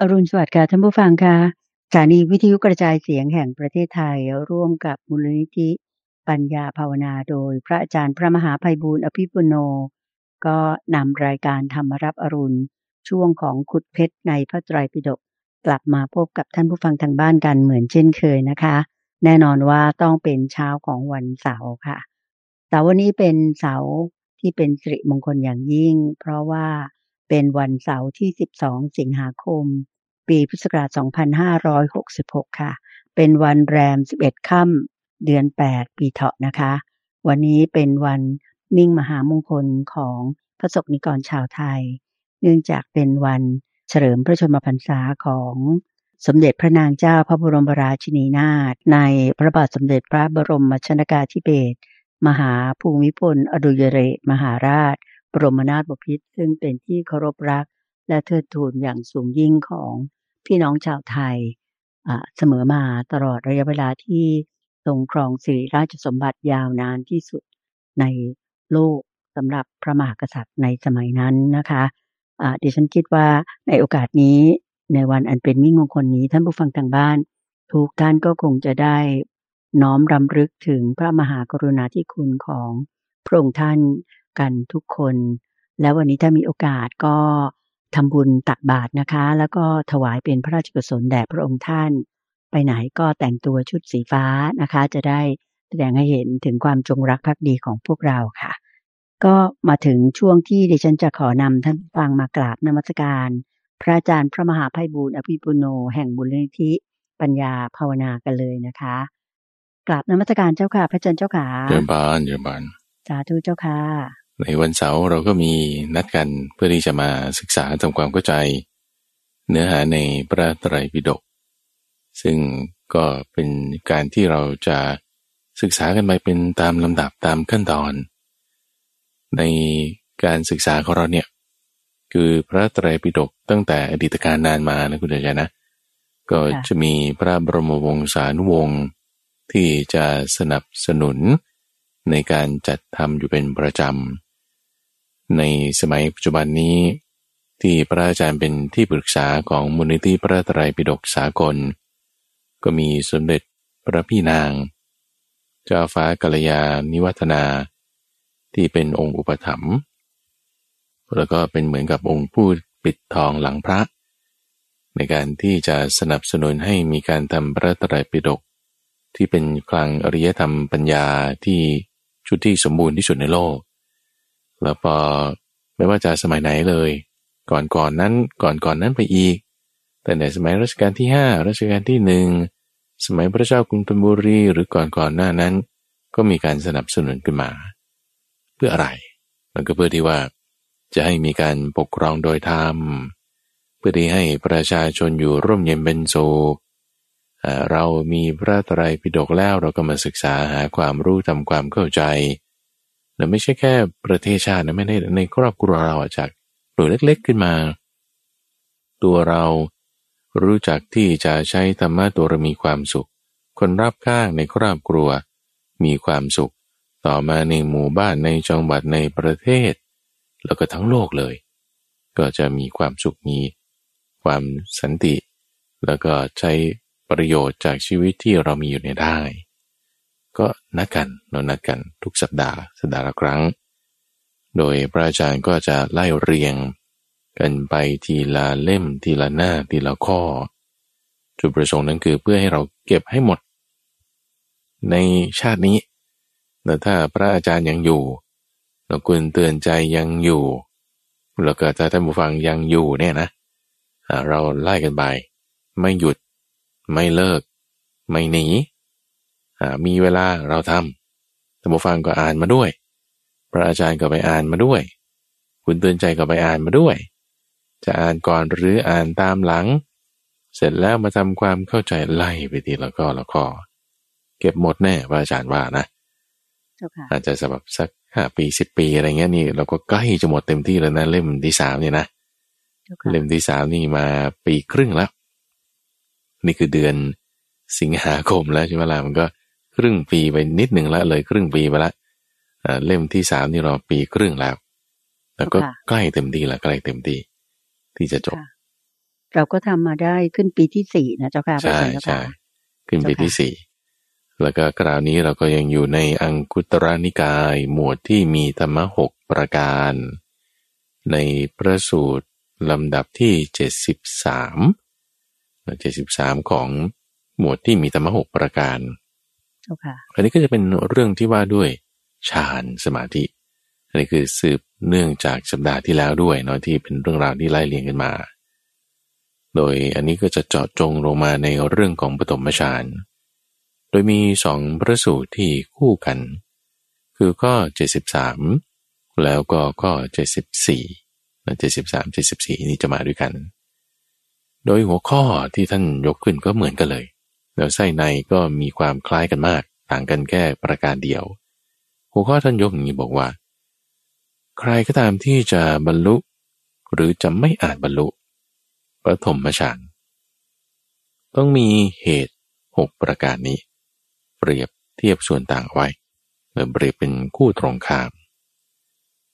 อรุณสวัสดิ์ค่ะท่านผู้ฟังค่ะสถานีวิทยุกระจายเสียงแห่งประเทศไทยร่วมกับมูลนิธิปัญญาภาวนาโดยพระอาจารย์พระมหาไพบูลย์อภิปุโนก็นำรายการธรรมรับอรุณช่วงของขุดเพชรในพระไตรปิฎกกลับมาพบกับท่านผู้ฟังทางบ้านกันเหมือนเช่นเคยนะคะแน่นอนว่าต้องเป็นเช้าของวันเสาร์ค่ะเสาร์วันนี้เป็นเสาร์ที่เป็นสิริมงคลอย่างยิ่งเพราะว่าเป็นวันเสาร์ที่12สิงหาคมปีพุทธศักราช2566ค่ะเป็นวันแรม11ค่ำเดือน8ปีเถาะนะคะวันนี้เป็นวันมิ่งมหามงคลของพระสกนิกรชาวไทยเนื่องจากเป็นวันเฉลิมพระชนมพรรษาของสมเด็จพระนางเจ้าพระบรมราชินีนาถในพระบาทสมเด็จพระบรมชนกาธิเบศรมหาภูมิพลอดุลยเดชมหาราชบรมนาถบพิตรซึ่งเป็นที่เคารพรักและเทิดทูนอย่างสูงยิ่งของพี่น้องชาวไทยเสมอมาตลอดระยะเวลาที่ทรงครองสิริราชสมบัติยาวนานที่สุดในโลกสำหรับพระมหากษัตริย์ในสมัยนั้นนะคะดิฉันคิดว่าในโอกาสนี้ในวันอันเป็นมิ่งมงคลนี้ท่านผู้ฟังทางบ้านทุกท่านก็คงจะได้น้อมรำลึกถึงพระมหากรุณาธิคุณของพระองค์ท่านกันทุกคนและวันนี้ถ้ามีโอกาสก็ทำบุญตักบาตรนะคะแล้วก็ถวายเป็นพระราชกุศลแด่พระองค์ท่านไปไหนก็แต่งตัวชุดสีฟ้านะคะจะได้แสดงให้เห็นถึงความจงรักภักดีของพวกเราค่ะก็มาถึงช่วงที่ดิฉันจะขอนำท่านฟังมากราบนมัสการพระอาจารย์พระมหาไพบูลย์อภิปุโนแห่งมูลนิธิปัญญาภาวนากันเลยนะคะกราบนมัสการเจ้าค่ะพระอาจารย์เจ้าค่ะเยี่ยมบานสาธุเจ้าค่ะในวันเสาร์เราก็มีนัดกันเพื่อที่จะมาศึกษาทำความเข้าใจเนื้อหาในพระไตรปิฎกซึ่งก็เป็นการที่เราจะศึกษากันไปเป็นตามลำดับตามขั้นตอนในการศึกษาของเราเนี่ยคือพระไตรปิฎกตั้งแต่อดีตกาลนานมานะคุณเดชนะก็จะมีพระบรมวงศานุวงศ์ที่จะสนับสนุนในการจัดทำอยู่เป็นประจำในสมัยปัจจุบันนี้ที่พระอาจารย์เป็นที่ปรึกษาของมูลนิธิพระไตรปิฎกสากลก็มีสมเด็จพระพี่นางเจ้าฟ้ากัลยาณิวัฒนาที่เป็นองค์อุปถัมภ์แล้วก็เป็นเหมือนกับองค์ผู้ปิดทองหลังพระในการที่จะสนับสนุนให้มีการทำพระไตรปิฎกที่เป็นคลังอริยธรรมปัญญาที่ชุดที่สมบูรณ์ที่สุดในโลกแล้วพอไม่ว่าจะสมัยไหนเลยก่อนนั้นไปอีกแต่ในสมัยรัชกาลที่5รัชกาลที่1สมัยพระเจ้ากรุงธนบุรีหรือก่อนหน้านั้นก็มีการสนับสนุนขึ้นมาเพื่ออะไรมันก็เพื่อที่ว่าจะให้มีการปกครองโดยธรรมเพื่อที่ให้ประชาชนอยู่ร่มเย็นเป็นสุขเรามีพระไตรปิฎกแล้วเราก็มาศึกษาหาความรู้ทำความเข้าใจและไม่ใช่แค่ประเทศชาตินะไม่ได้ในครอบครัวเราจากหน่วยเล็กๆขึ้นมาตัวเรารู้จักที่จะใช้ธรรมะตัวเรามีความสุขคนรอบข้างในครอบครัวมีความสุขต่อมาในหมู่บ้านในจังหวัดในประเทศแล้วก็ทั้งโลกเลยก็จะมีความสุขมีความสันติแล้วก็ใช้ประโยชน์จากชีวิตที่เรามีอยู่ในได้ก็นัดกันทุกสัปดาห์ละครั้งโดยพระอาจารย์ก็จะไล่เรียงกันไปทีละเล่มทีละหน้าทีละข้อจุดประสงค์นั้นคือเพื่อให้เราเก็บให้หมดในชาตินี้แล้วถ้าพระอาจารย์ยังอยู่เราควรเตือนใจยังอยู่แล้วก็ถ้าท่านผู้ฟังยังอยู่เนี่ยนะเราไล่กันไปไม่หยุดไม่เลิกไม่หนีมีเวลาเราทำท่านผู้ฟังก็อ่านมาด้วยพระอาจารย์ก็ไปอ่านมาด้วยคุณเตือนใจก็ไปอ่านมาด้วยจะอ่านก่อนหรืออ่านตามหลังเสร็จแล้วมาทำความเข้าใจไล่ไปทีละข้อละข้อเก็บหมดแน่พระอาจารย์ว่านะอาจจะสักแบบสัก5 ปี10 ปีอะไรเงี้ยนี่เราก็ใกล้จะหมดเต็มที่แล้วนะเล่มที่3เนี่ยนะเล่มที่3นี่มาปีครึ่งแล้วนี่คือเดือนสิงหาคมแล้วใช่ไหมล่ะมันก็ครึ่งปีไปนิดหนึ่งละเลยครึ่งปีไปละเล่มที่3นี่รอปีครึ่งแล้วแล้วก็ใกล้เต็มทีละใกล้เต็มทีที่จะจบ เราก็ทำมาได้ขึ้นปีที่4นะเจ้าค่ะใช่ใช่ขึ้นปีที่4แล้วก็คราวนี้เราก็ยังอยู่ในอังคุตรนิกายหมวดที่มีธรรมะ6ประการในพระสูตรลำดับที่73ของหมวดที่มีธรรมะ6ประการ okay. อันนี้ก็จะเป็นเรื่องที่ว่าด้วยฌานสมาธิอันนี้คือสืบเนื่องจากสัปดาห์ที่แล้วด้วยเนาะที่เป็นเรื่องราวที่ไล่เรียงกันมาโดยอันนี้ก็จะเจาะจงลงมาในเรื่องของปฐมฌานโดยมี2พระสูตรที่คู่กันคือข้อ73แล้วก็ข้อ74และ73 74นี่จะมาด้วยกันโดยหัวข้อที่ท่านยกขึ้นก็เหมือนกันเลยแล้วไส้ในก็มีความคล้ายกันมากต่างกันแค่ประการเดียวหัวข้อท่านยกอย่างนี้บอกว่าใครก็ตามที่จะบรรลุหรือจะไม่อาจบรรลุปฐมฌานต้องมีเหตุ6ประการนี้เปรียบเทียบส่วนต่างไว้หรือเปรียบเป็นคู่ตรงข้าม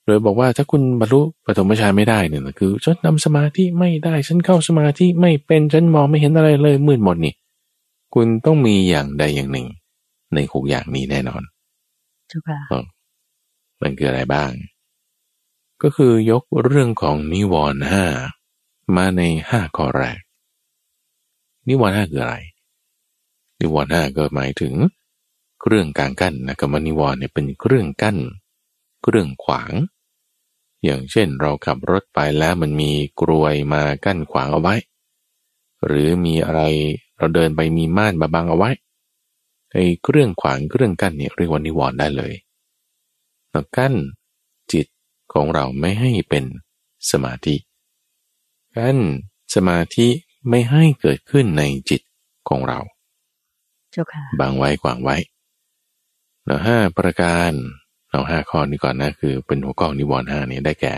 โดยบอกว่าถ้าคุณบรรลุปฐมฌานไม่ได้เนี่ยคือฉันทำสมาธิไม่ได้ฉันเข้าสมาธิไม่เป็นฉันมองไม่เห็นอะไรเลยมืดมนนี่คุณต้องมีอย่างใดอย่างหนึ่งใน6อย่างนี้แน่นอนถูกป่ะมันคืออะไรบ้างก็คือยกเรื่องของนิวรณ์5มาใน5ข้อแรกนิวรณ์5คืออะไรนิวรณ์5ก็หมายถึงเครื่องกลางกั้นนะคำว่านิวรณ์เนี่ยเป็นเครื่องกั้นเครื่องขวางอย่างเช่นเราขับรถไปแล้วมันมีกรวยมากั้นขวางเอาไว้หรือมีอะไรเราเดินไปมีม่านมาบังเอาไว้ไอ้เครื่องขวางเครื่องกั้นเนี่ยเรียกว่านิวรณ์ได้เลยมากั้นจิตของเราไม่ให้เป็นสมาธิกั้นสมาธิไม่ให้เกิดขึ้นในจิตของเราบางไว้กวางไว้แล้ว5ประการเอา5ข้อนี้ก่อนนะคือเป็นหัวข้อนิวรณ์5นี้ได้แก่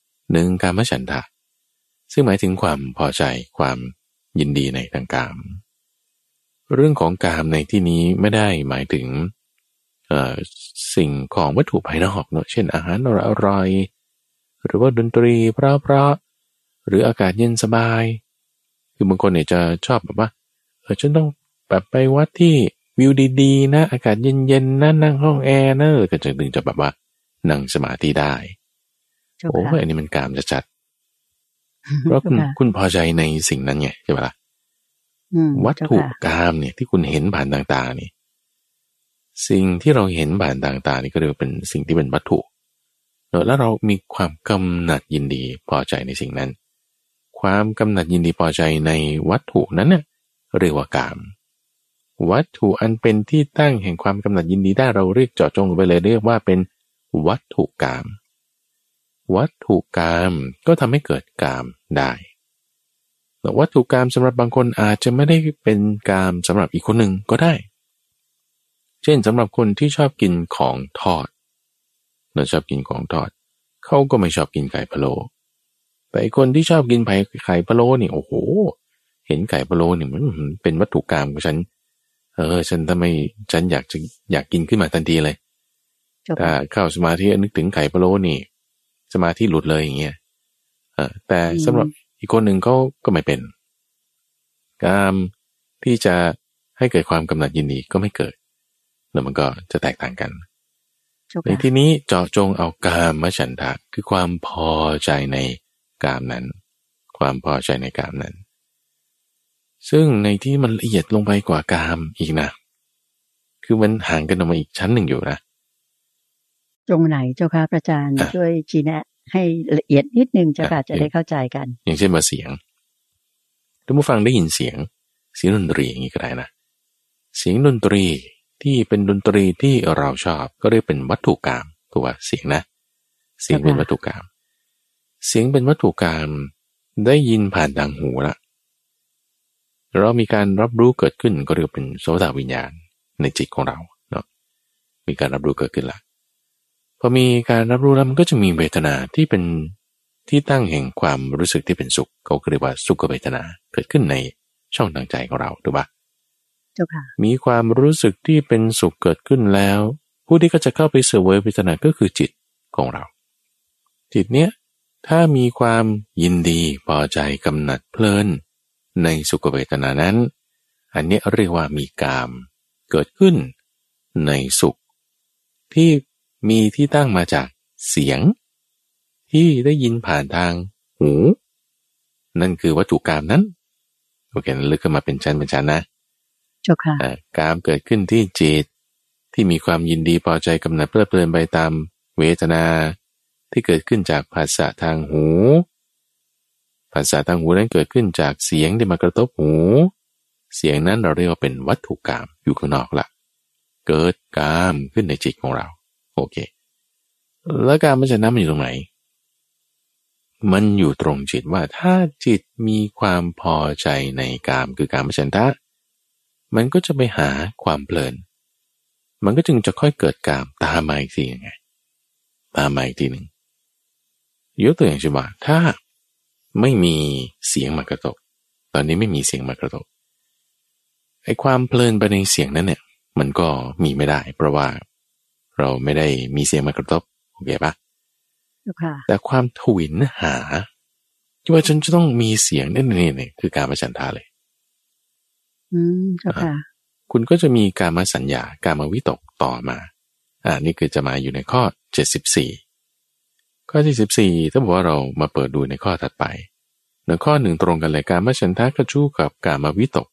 1กามฉันทะซึ่งหมายถึงความพอใจความยินดีในทางกามเรื่องของกามในที่นี้ไม่ได้หมายถึงสิ่งของวัตถุภายนอกเนอะเช่นอาหารอร่อยหรือว่าดนตรีเพราะหรืออากาศเย็นสบายคือบางคนเนี่ยจะชอบแบบว่าฉันต้องแบบไปวัดที่วิวดีๆนะอากาศเย็นๆนะนั่งห้องแอร์นะก็จะถึงจะแบบว่านั่งสมาธิได้โอ้อันนี้มันกามจะจัดเพราะคุณพอใจในสิ่งนั้นไงใช่ไหมล่ะวัตถุกามเนี่ยที่คุณเห็นผ่านต่างๆนี่สิ่งที่เราเห็นผ่านต่างๆนี่ก็เรียกว่าเป็นสิ่งที่เป็นวัตถุแล้วเรามีความกำหนัดยินดีพอใจในสิ่งนั้นความกำหนัดยินดีพอใจในวัตถุนั้นเนี่ยเรียกว่ากามวัตถุอันเป็นที่ตั้งแห่งความกำหนัดยินดีได้เราเรียกเจาะจงไปเลยเรียกว่าเป็นวัตถุกามวัตถุกามก็ทำให้เกิดกามได้แต่วัตถุกามสำหรับบางคนอาจจะไม่ได้เป็นกามสำหรับอีกคนหนึ่งก็ได้เช่นสำหรับคนที่ชอบกินของทอดเราชอบกินของทอดเขาก็ไม่ชอบกินไก่พะโล้แต่คนที่ชอบกินไก่พะโล้นี่โอ้โหเห็นไก่พะโล้นี่มันเป็นวัตถุกามของฉันฉันทำไมฉันอยากกินขึ้นมาทันทีเลยถ้าเข้าสมาธินึกถึงไข่พะโล้นี่สมาธิหลุดเลยอย่างเงี้ยแต่สำหรับอีกคนหนึ่งเขาก็ไม่เป็นกามที่จะให้เกิดความกำหนัดยินดีก็ไม่เกิดแล้วมันก็จะแตกต่างกันในที่นี้เจาะจงเอากามฉันทะคือความพอใจในกามนั้นความพอใจในกามนั้นซึ่งในที่มันละเอียดลงไปกว่ากามอีกนะคือมันห่างกันออกมาอีกชั้นหนึ่งอยู่นะตรงไหนเจ้าค่ะอาจารย์ช่วยชี้แนะให้ละเอียดนิดนึงเจ้าค่ะจะได้เข้าใจกันอย่างเช่นมาเสียงท่านผู้ฟังได้ยินเสียงดนตรีอย่างนี้ก็ได้นะเสียงดนตรีที่เป็นดนตรีที่เราชอบก็เรียกเป็นวัตถุกรรมตัวเสียงนะเสียงเป็นวัตถุกรรมเสียงเป็นวัตถุกรรมได้ยินผ่านทางหูละเรามีการรับรู้เกิดขึ้นก็เรียกเป็นโสตวิญญาณในจิตของเราเนาะมีการรับรู้เกิดขึ้นละพอมีการรับรู้แล้วมันก็จะมีเวทนาที่เป็นที่ตั้งแห่งความรู้สึกที่เป็นสุขเขาเรียกว่าสุขเวทนาเกิดขึ้นในช่องทางใจของเราถูกปะมีความรู้สึกที่เป็นสุขเกิดขึ้นแล้วผู้ที่ก็จะเข้าไปเสวยเวทนาก็คือจิตของเราจิตเนี้ย ถ้ามีความยินดีพอใจกำหนัดเพลินในสุขเวทนานั้นอันนี้เรียกว่ามีกามเกิดขึ้นในสุขที่มีที่ตั้งมาจากเสียงที่ได้ยินผ่านทางหูนั่นคือวัตถุกามนั้นโอเคลึกขึ้นมาเป็นชั้นเป็นชั้นนะเจ้าค่ะกามเกิดขึ้นที่จิตที่มีความยินดีพอใจกำหนัดเพลิดเพลินไปตามเวทนาที่เกิดขึ้นจากภาษาทางหูภาษาทางหูนั้นเกิดขึ้นจากเสียงที่มากระทบหูเสียงนั้นเราเรียกว่าเป็นวัตถุกามอยู่ข้างนอกละเกิดกามขึ้นในจิตของเราโอเคแล้วกามมันจะนั่งอยู่ตรงไหนมันอยู่ตรงจิตว่าถ้าจิตมีความพอใจในกามคือกามฉันทะมันก็จะไปหาความเพลินมันก็จึงจะค่อยเกิดกามตามมาอีกทีไงตามมาอีกทีหนึ่งยกตัวอย่างเช่นว่าถ้าไม่มีเสียงมากระทบตอนนี้ไม่มีเสียงมากระทบไอ้ความเพลินไปในเสียงนั้นเนี่ยมันก็มีไม่ได้เพราะว่าเราไม่ได้มีเสียงมากระทบโอเคปะแต่ความทวินหาที่ว่าฉันจะต้องมีเสียงนั่นนี่คือการมาฉันทาเลยคุณก็จะมีการมาสัญญาการมาวิตกต่อมานี่คือจะมาอยู่ในข้อ74ข้อที่14ถ้าบอกว่าเรามาเปิดดูในข้อถัดไปในข้อหนึ่งตรงกันเลยการมาฉันทะกระชู้กับการมาวิตก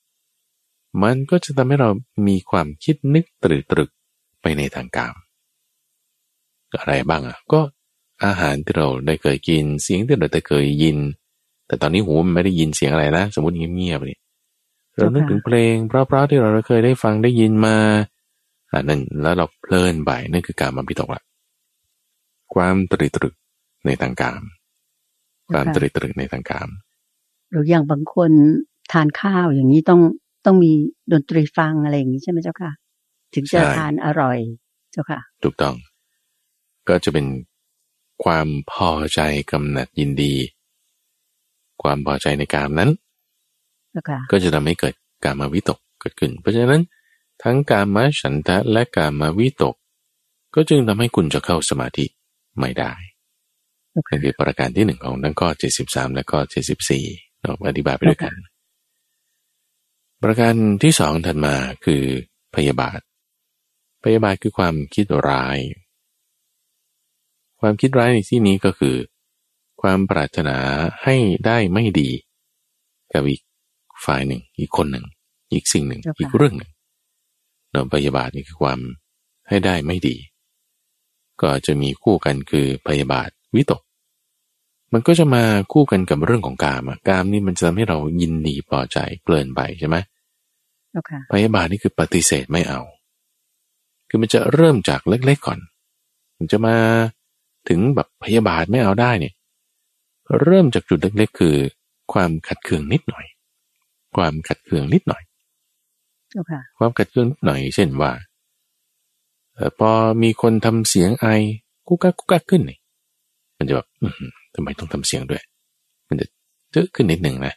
มันก็จะทำให้เรามีความคิดนึกตรึกไปในทางกามอะไรบ้างก็อาหารที่เราได้เคยกินเสียงที่เราได้เคยยินแต่ตอนนี้หูมันไม่ได้ยินเสียงอะไรนะสมมติเงียบๆนี่เรานึกถึงเพลงเพราะๆที่เราเคยได้ฟังได้ยินมานั่นแล้วเราเพลินไปนั่นคือการมาพิตกละความตรึกในทางกามความตรึกในทางกามหรืออย่างบางคนทานข้าวอย่างนี้ต้องมีดนตรีฟังอะไรอย่างนี้ใช่ไหมเจ้าค่ะถึงจะทานอร่อยเจ้าค่ะถูกต้องก็จะเป็นความพอใจกำหนัดยินดีความพอใจในกามนั้น okay. ก็จะทำให้เกิดกามวิตกเกิดขึ้นเพราะฉะนั้นทั้งกามฉันทะและกามวิตกก็จึงทำให้คุณจะเข้าสมาธิไม่ได้นั่นคือประการที่หนึ่งของทั้งข้อ73และข้อ74เราอธิบายไปด้วยกันประการที่สองถัดมาคือพยาบาทคือความคิดร้ายในที่นี้ก็คือความปรารถนาให้ได้ไม่ดีกับอีกฝ่ายหนึ่งอีกคนหนึ่งอีกสิ่งหนึ่งอีกเรื่องหนึ่งนพยาบาทนี่คือความให้ได้ไม่ดีก็จะมีคู่กันคือพยาบาทวิตกมันก็จะมาคู่กันกับเรื่องของกามนี่มันจะทำให้เรายินดีพอใจเพลินไปใช่ไหมพยาบาทนี่คือปฏิเสธไม่เอาคือมันจะเริ่มจากเล็กๆก่อนมันจะมาถึงแบบพยาบาทไม่เอาได้เนี่ยเริ่มจากจุดเล็กๆคือความขัดเคืองนิดหน่อยความขัดเคืองนิดหน่อยเช่นว่าพอมีคนทำเสียงไอกุ๊กกักขึ้นนี่มันจะแบบทำไมต้องทำเสียงด้วยมันจะเยอะขึ้นนิดหนึ่งนะ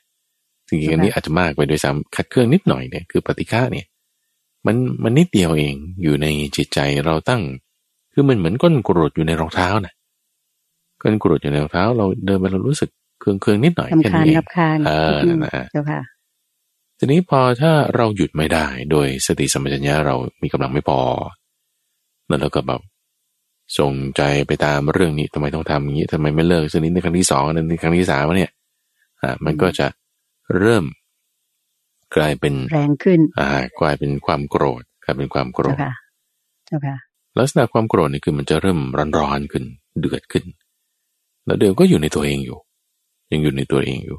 จริงๆอันนี้อาจจะมากไปด้วยซ้ำขัดเคืองนิดหน่อยเนี่ยคือปฏิฆะเนี่ยมันนิดเดียวเองอยู่ในจิตใจเราตั้งคือมันเหมือนก้นกรดอยู่ในรองเท้านะก้นกรดอยู่ในรองเท้าเราเดินไปเรารู้สึกเคืองนิดหน่อยแค่นี้นะทีนี้พอถ้าเราหยุดไม่ได้โดยสติสัมปชัญญะเรามีกำลังไม่พอนั่นแล้วก็แบบส่งใจไปตามเรื่องนี้ทำไมต้องทำอย่างนี้ทำไมไม่เลิกสักนิดในครั้งที่สองในครั้งที่สามเนี่ยมันก็จะเริ่มกลายเป็นแรงขึ้นกลายเป็นความโกรธลักษณะความโกรธนี่คือมันจะเริ่มร้อนขึ้นเดือดขึ้นแล้วเดือดก็อยู่ในตัวเองอยู่ยังอยู่ในตัวเองอยู่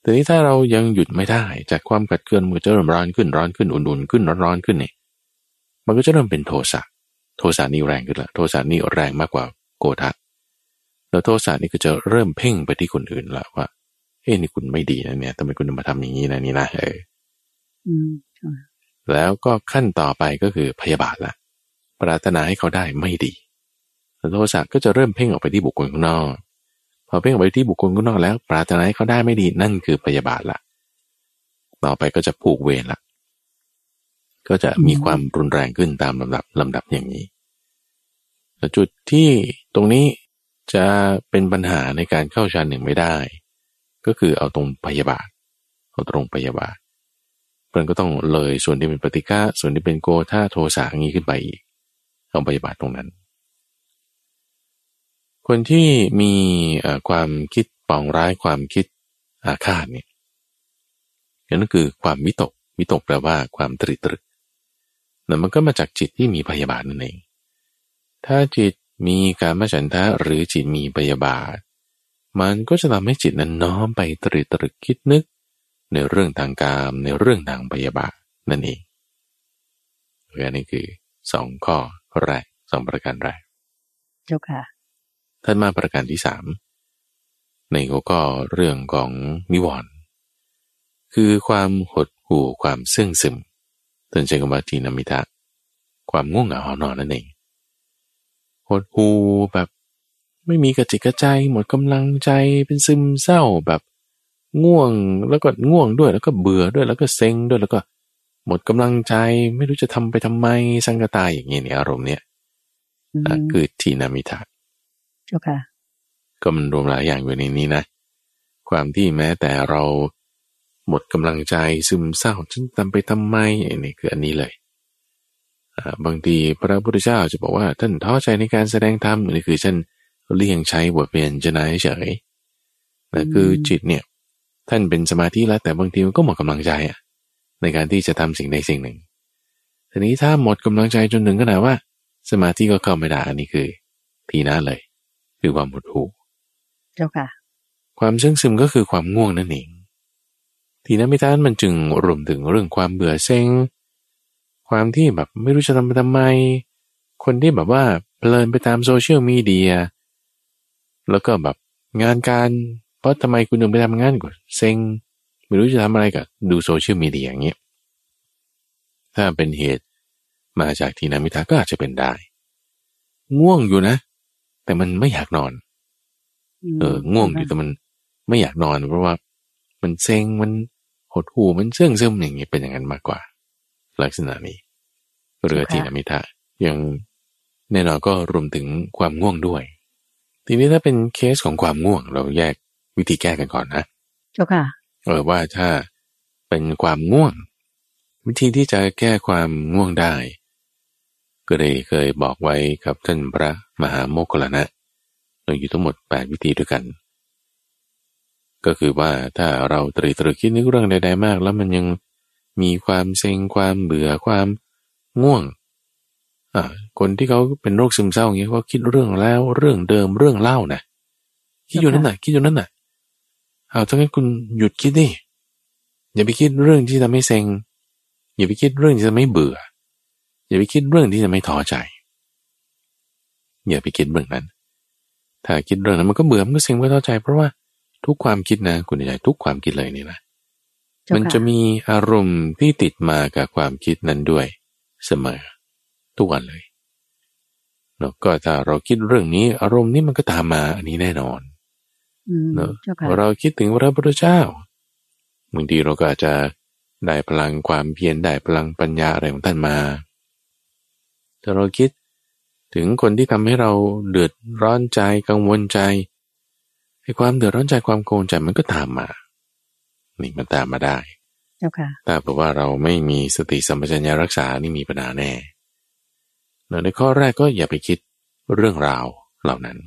แต่นี้ถ้าเรายังหยุดไม่ได้จากความขัดเคืองมันจะเริ่มร้อนขึ้นอุ่นขึ้นร้อนขึ้นเนี่ยมันก็จะเริ่มเป็นโทสะนี่แรงขึ้นละโทสะนี่แรงมากกว่าโกรธะแล้วโทสะนี่ก็จะเริ่มเพ่งไปที่คนอื่นละว่าเอ้นี่คุณไม่ดีนะเนี่ยทำไมคุณมาทำอย่างนี้นะนี่นะแล้วก็ขั้นต่อไปก็คือพยาบาทละปรารถนาให้เขาได้ไม่ดีโทสะก็จะเริ่มเพ่งออกไปที่บุคคลข้างนอกพอเพ่งออกไปที่บุคคลข้างนอกแล้วปรารถนาให้เขาได้ไม่ดีนั่นคือพยาบาทละต่อไปก็จะผูกเวรละก็จะมีความรุนแรงขึ้นตามลำดับอย่างนี้จุดที่ตรงนี้ จะเป็นปัญหาในการเข้าฌานหนึ่งไม่ได้ก็คือเอาตรงพยาบาทมันก็ต้องเลยส่วนที่เป็นปฏิฆะส่วนที่เป็นโกธาโทสะงี้ขึ้นไปอีกเอาพยาบาทตรงนั้นคนที่มีความคิดปองร้ายความคิดอาฆาตเนี่ยนั่นก็คือความวิตกแปลว่าความตรีตรึกนั่นมันก็มาจากจิตที่มีพยาบาทนั่นเองถ้าจิตมีการมฉันทะหรือจิตมีพยาบาทมันก็จะทำให้จิตนั้นน้อมไปตรีตรึกคิดนึกในเรื่องทางกามในเรื่องทางพยาบาทนั่นเองอันนี้คือ2ข้อแรก2ประการแรกเจ้าค่ะท่านมาประการที่3ในหัวข้อเรื่องของนิวรณ์คือความหดหู่ความเสื่องซึมต้นเชิงของจีนามิทะความง่วงเหงาหอนอนนั่นเองหดหู่แบบไม่มีกระจิกกระใจหมดกำลังใจเป็นซึมเศร้าแบบง่วงแล้วก็ง่วงด้วยแล้วก็เบื่อด้วยแล้วก็เซ็งด้วยแล้วก็หมดกำลังใจไม่รู้จะทำไปทำไมสังกตายอย่างนี้เนี่ยอารมณ์เนี่ยคือทีนามิทะก็มันรวมหลายอย่างอยู่ในนี้นะความที่แม้แต่เราหมดกำลังใจซึมเศร้าฉันทำไปทำไมอันนี้คืออันนี้เลยบางทีพระพุทธเจ้าจะบอกว่าท่านท้อใจในการแสดงธรรมนี่คือฉันเลี่ยงใช้บทเรียนชนะเฉยแต่คือจิตเนี่ยท่านเป็นสมาธิแล้วแต่บางทีมันก็หมดกำลังใจในการที่จะทำสิ่งใดสิ่งหนึ่งทีนี้ถ้าหมดกำลังใจจนถึงขนาดว่าสมาธิก็เข้าไม่ได้อันนี้คือทีน่าเลยคือความหดหู่เจ้าค่ะความเสื่อมซึมก็คือความง่วงนั่นเองทีน่ามิทะมันจึงรวมถึงเรื่องความเบื่อเซ็งความที่แบบไม่รู้จะทำไปทำไมคนที่แบบว่าเพลินไปตามโซเชียลมีเดียแล้วก็แบบงานการเพราะทำไมคุณถึงไปทำงานก็เซ็งไม่รู้จะทำอะไรก็ดูโซเชียลมีเดียอย่างเงี้ยถ้าเป็นเหตุมาจากทีนามิทะก็อาจจะเป็นได้ง่วงอยู่นะแต่มันไม่อยากนอนง่วงอยู่แต่มันไม่อยากนอนเพราะว่ามันเซ็งมันหดหู่มันเสื่องซึมอย่างเงี้ยเป็นอย่างนั้นมากกว่าลักษณะนี้เรือทีนามิทะยังแน่นอนก็รวมถึงความง่วงด้วยทีนี้ถ้าเป็นเคสของความง่วงเราแยกวิธีแก้กันก่อนนะเจ้าค่ะว่าถ้าเป็นความง่วงวิธีที่จะแก้ความง่วงได้ก็ได้เคยบอกไว้กับท่านพระมหาโมคคัลลานะเราอยู่ทั้งหมด8วิธีด้วยกันก็คือว่าถ้าเราตรีตรึกคิดนึกเรื่องใดๆมากแล้วมันยังมีความเซ็งความเบื่อความง่วงคนที่เขาเป็นโรคซึมเศร้าอย่างเงี้ยเขาคิดเรื่องแล้วเรื่องเดิมเรื่องเล่านะคิดอยู่นั่นน่ะเอาถ้างั้นคุณหยุดคิดดิอย่าไปคิดเรื่องที่ทำให้เซ็งอย่าไปคิดเรื่องที่ทำให้เบื่ออย่าไปคิดเรื่องที่ทำให้ท้อใจอย่าไปคิดเรื่องนั้นถ้าคิดเรื่องนั้นมันก็เบื่อมันก็เซ็งก็ท้อใจเพราะว่าทุกความคิดนะคุณใหญ่ทุกความคิดเลยนี่นะมันจะมีอารมณ์ที่ติดมากับความคิดนั้นด้วยเสมอทุกวันเลยแล้วก็ถ้าเราคิดเรื่องนี้อารมณ์นี้มันก็ตามมาอันนี้แน่นอนเราคิดถึงพระพุทธเจ้าบางทีเราก็อาจจะได้พลังความเพียรได้พลังปัญญาอะไรของท่านมาแต่เราคิดถึงคนที่ทำให้เราเดือดร้อนใจกังวลใจไอ้ความเดือดร้อนใจความกังวลใจมันก็ตามมานี่มันตามมาได้แต่เพราะว่าเราไม่มีสติสัมปชัญญะรักษานี่มีปัญหาแน่ในข้อแรกก็อย่าไปคิดเรื่องราวเหล่านั้น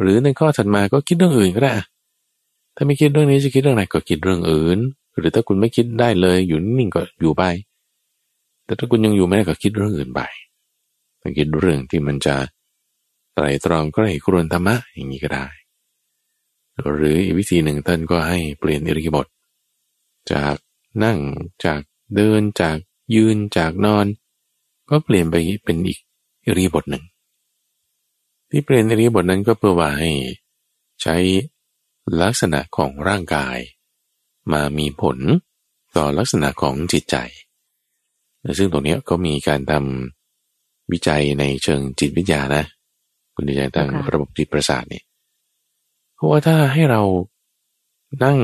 หรือในข้อถัดมาก็คิดเรื่องอื่นก็ได้ถ้าไม่คิดเรื่องนี้จะคิดเรื่องไหนก็คิดเรื่องอื่นหรือถ้าคุณไม่คิดได้เลยอยู่นิ่งก็อยู่ไปแต่ถ้าคุณยังอยู่ไม่ได้ก็คิดเรื่องอื่นไปต้องคิดเรื่องที่มันจะไตร่ตรองใกล้ครวนธรรมะอย่างนี้ก็ได้หรืออีกวิธีหนึ่งท่านก็ให้เปลี่ยนอิริยาบถจากนั่งจากเดินจากยืนจากนอนก็เปลี่ยนไปเป็นอีกอิริยาบถหนึ่งที่เปลี่ยนอิริยาบถนั้นก็เพื่อว่าให้ใช้ลักษณะของร่างกายมามีผลต่อลักษณะของจิตใจซึ่งตรงนี้ก็มีการทำวิจัยในเชิงจิตวิทยานะคุณวิจัยทางระบบจิตประสาทนี่เพราะว่าถ้าให้เรานั่ง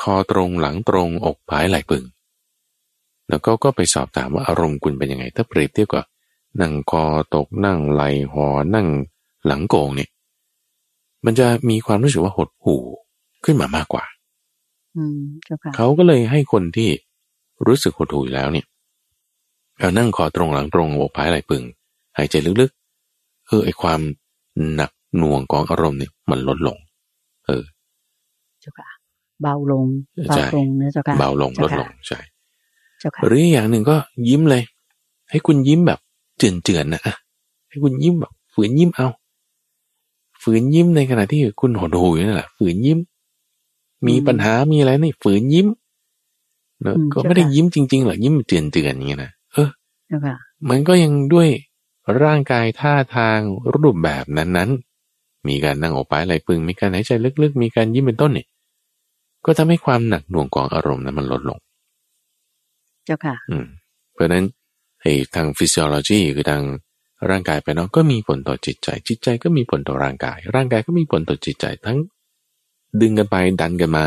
คอตรงหลังตรงอกผายไหล่ปึงแล้วก็ไปสอบถามว่าอารมณ์คุณเป็นยังไงถ้าเปรียบเทียบกับนั่งคอตกนั่งไหลหอนั่ง หลังโกงเนี่ยมันจะมีความรู้สึกว่าหดหู่ขึ้นมามากกว่าเขาก็เลยให้คนที่รู้สึกหดหู่อยู่แล้วเนี่ยเอานั่งคอตรงหลังตรงอกผายไหล่พึงหายใจลึกๆไอ้ความหนักหน่วงของอารมณ์เนี่ยมันลดลงเจ้าค่ะเบาลงเบาลงนะเจ้าค่ะเบาลงลดลงใช่เจ้าค่ะหรืออย่างหนึ่งก็ยิ้มเลยให้คุณยิ้มแบบเจือนๆนะให้คุณยิ้มแบบฝืนยิ้มเอาฝืนยิ้มในขณะที่คุณหดหู่อยู่นั่นแหละฝืนยิ้มมีปัญหามีอะไรนี่ฝืนยิ้มแล้วก็ไม่ได้ยิ้มจริงๆหรอกยิ้มเจือนๆอย่างนี้นะมันก็ยังด้วยร่างกายท่าทางรูปแบบนั้นๆมีการนั่งออกไปไหลพึงมีการหายใจลึกๆมีการยิ้มเป็นต้นนี่ก็ทำให้ความหนักหน่วงของอารมณ์นั้นมันลดลงเจ้าค่ะเพราะนั้นทาง physiology คือทางร่างกายไปเนาะก็มีผลต่อจิตใจจิตใจก็มีผลต่อร่างกายร่างกายก็มีผลต่อจิตใจทั้งดึงกันไปดันกันมา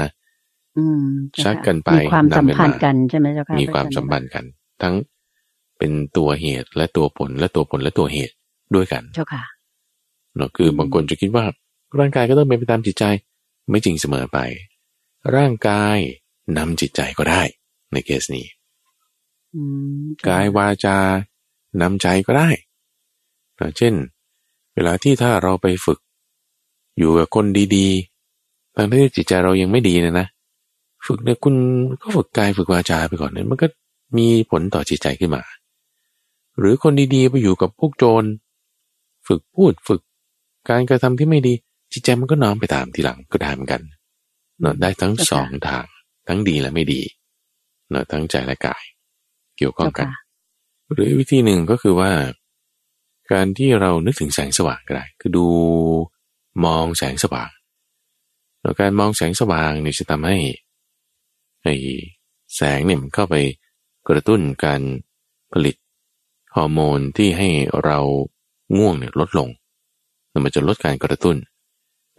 ชักกันไปมีความสัมพันธ์กันใช่ไหมเจ้าค่ะมีความสัมพันธ์กันทั้งเป็นตัวเหตุและตัวผลและตัวผลและตัวเหตุด้วยกันเจ้าค่ะเนาะคือบางคนจะคิดว่าร่างกายก็ต้องเป็นไปตามจิตใจไม่จริงเสมอไปร่างกายนำจิตใจก็ได้ในเคสนี้กายวาจานำใจก็ได้เช่นเวลาที่ถ้าเราไปฝึกอยู่กับคนดีๆบางทีจิตใจเรายังไม่ดีนะฝึกเนี่ยคุณก็ฝึกกายฝึกวาจาไปก่อนเนี่ยมันก็มีผลต่อจิตใจขึ้นมาหรือคนดีๆไปอยู่กับพวกโจรฝึกพูดฝึกการกระทำที่ไม่ดีจิตใจมันก็น้อมไปตามทีหลังก็ได้เหมือนกันได้ทั้งสองทางทั้งดีและไม่ดีทั้งใจและกายเกี่ยวข้องกันหรือวิธีหนึ่งก็คือว่าการที่เรานึกถึงแสงสว่างก็ได้คือดูมองแสงสว่างแล้วการมองแสงสว่างเนี่ยจะทำให้แสงเนี่ยมันเข้าไปกระตุ้นการผลิตฮอร์โมนที่ให้เราง่วงเนี่ยลดลงมันจะลดการกระตุ้น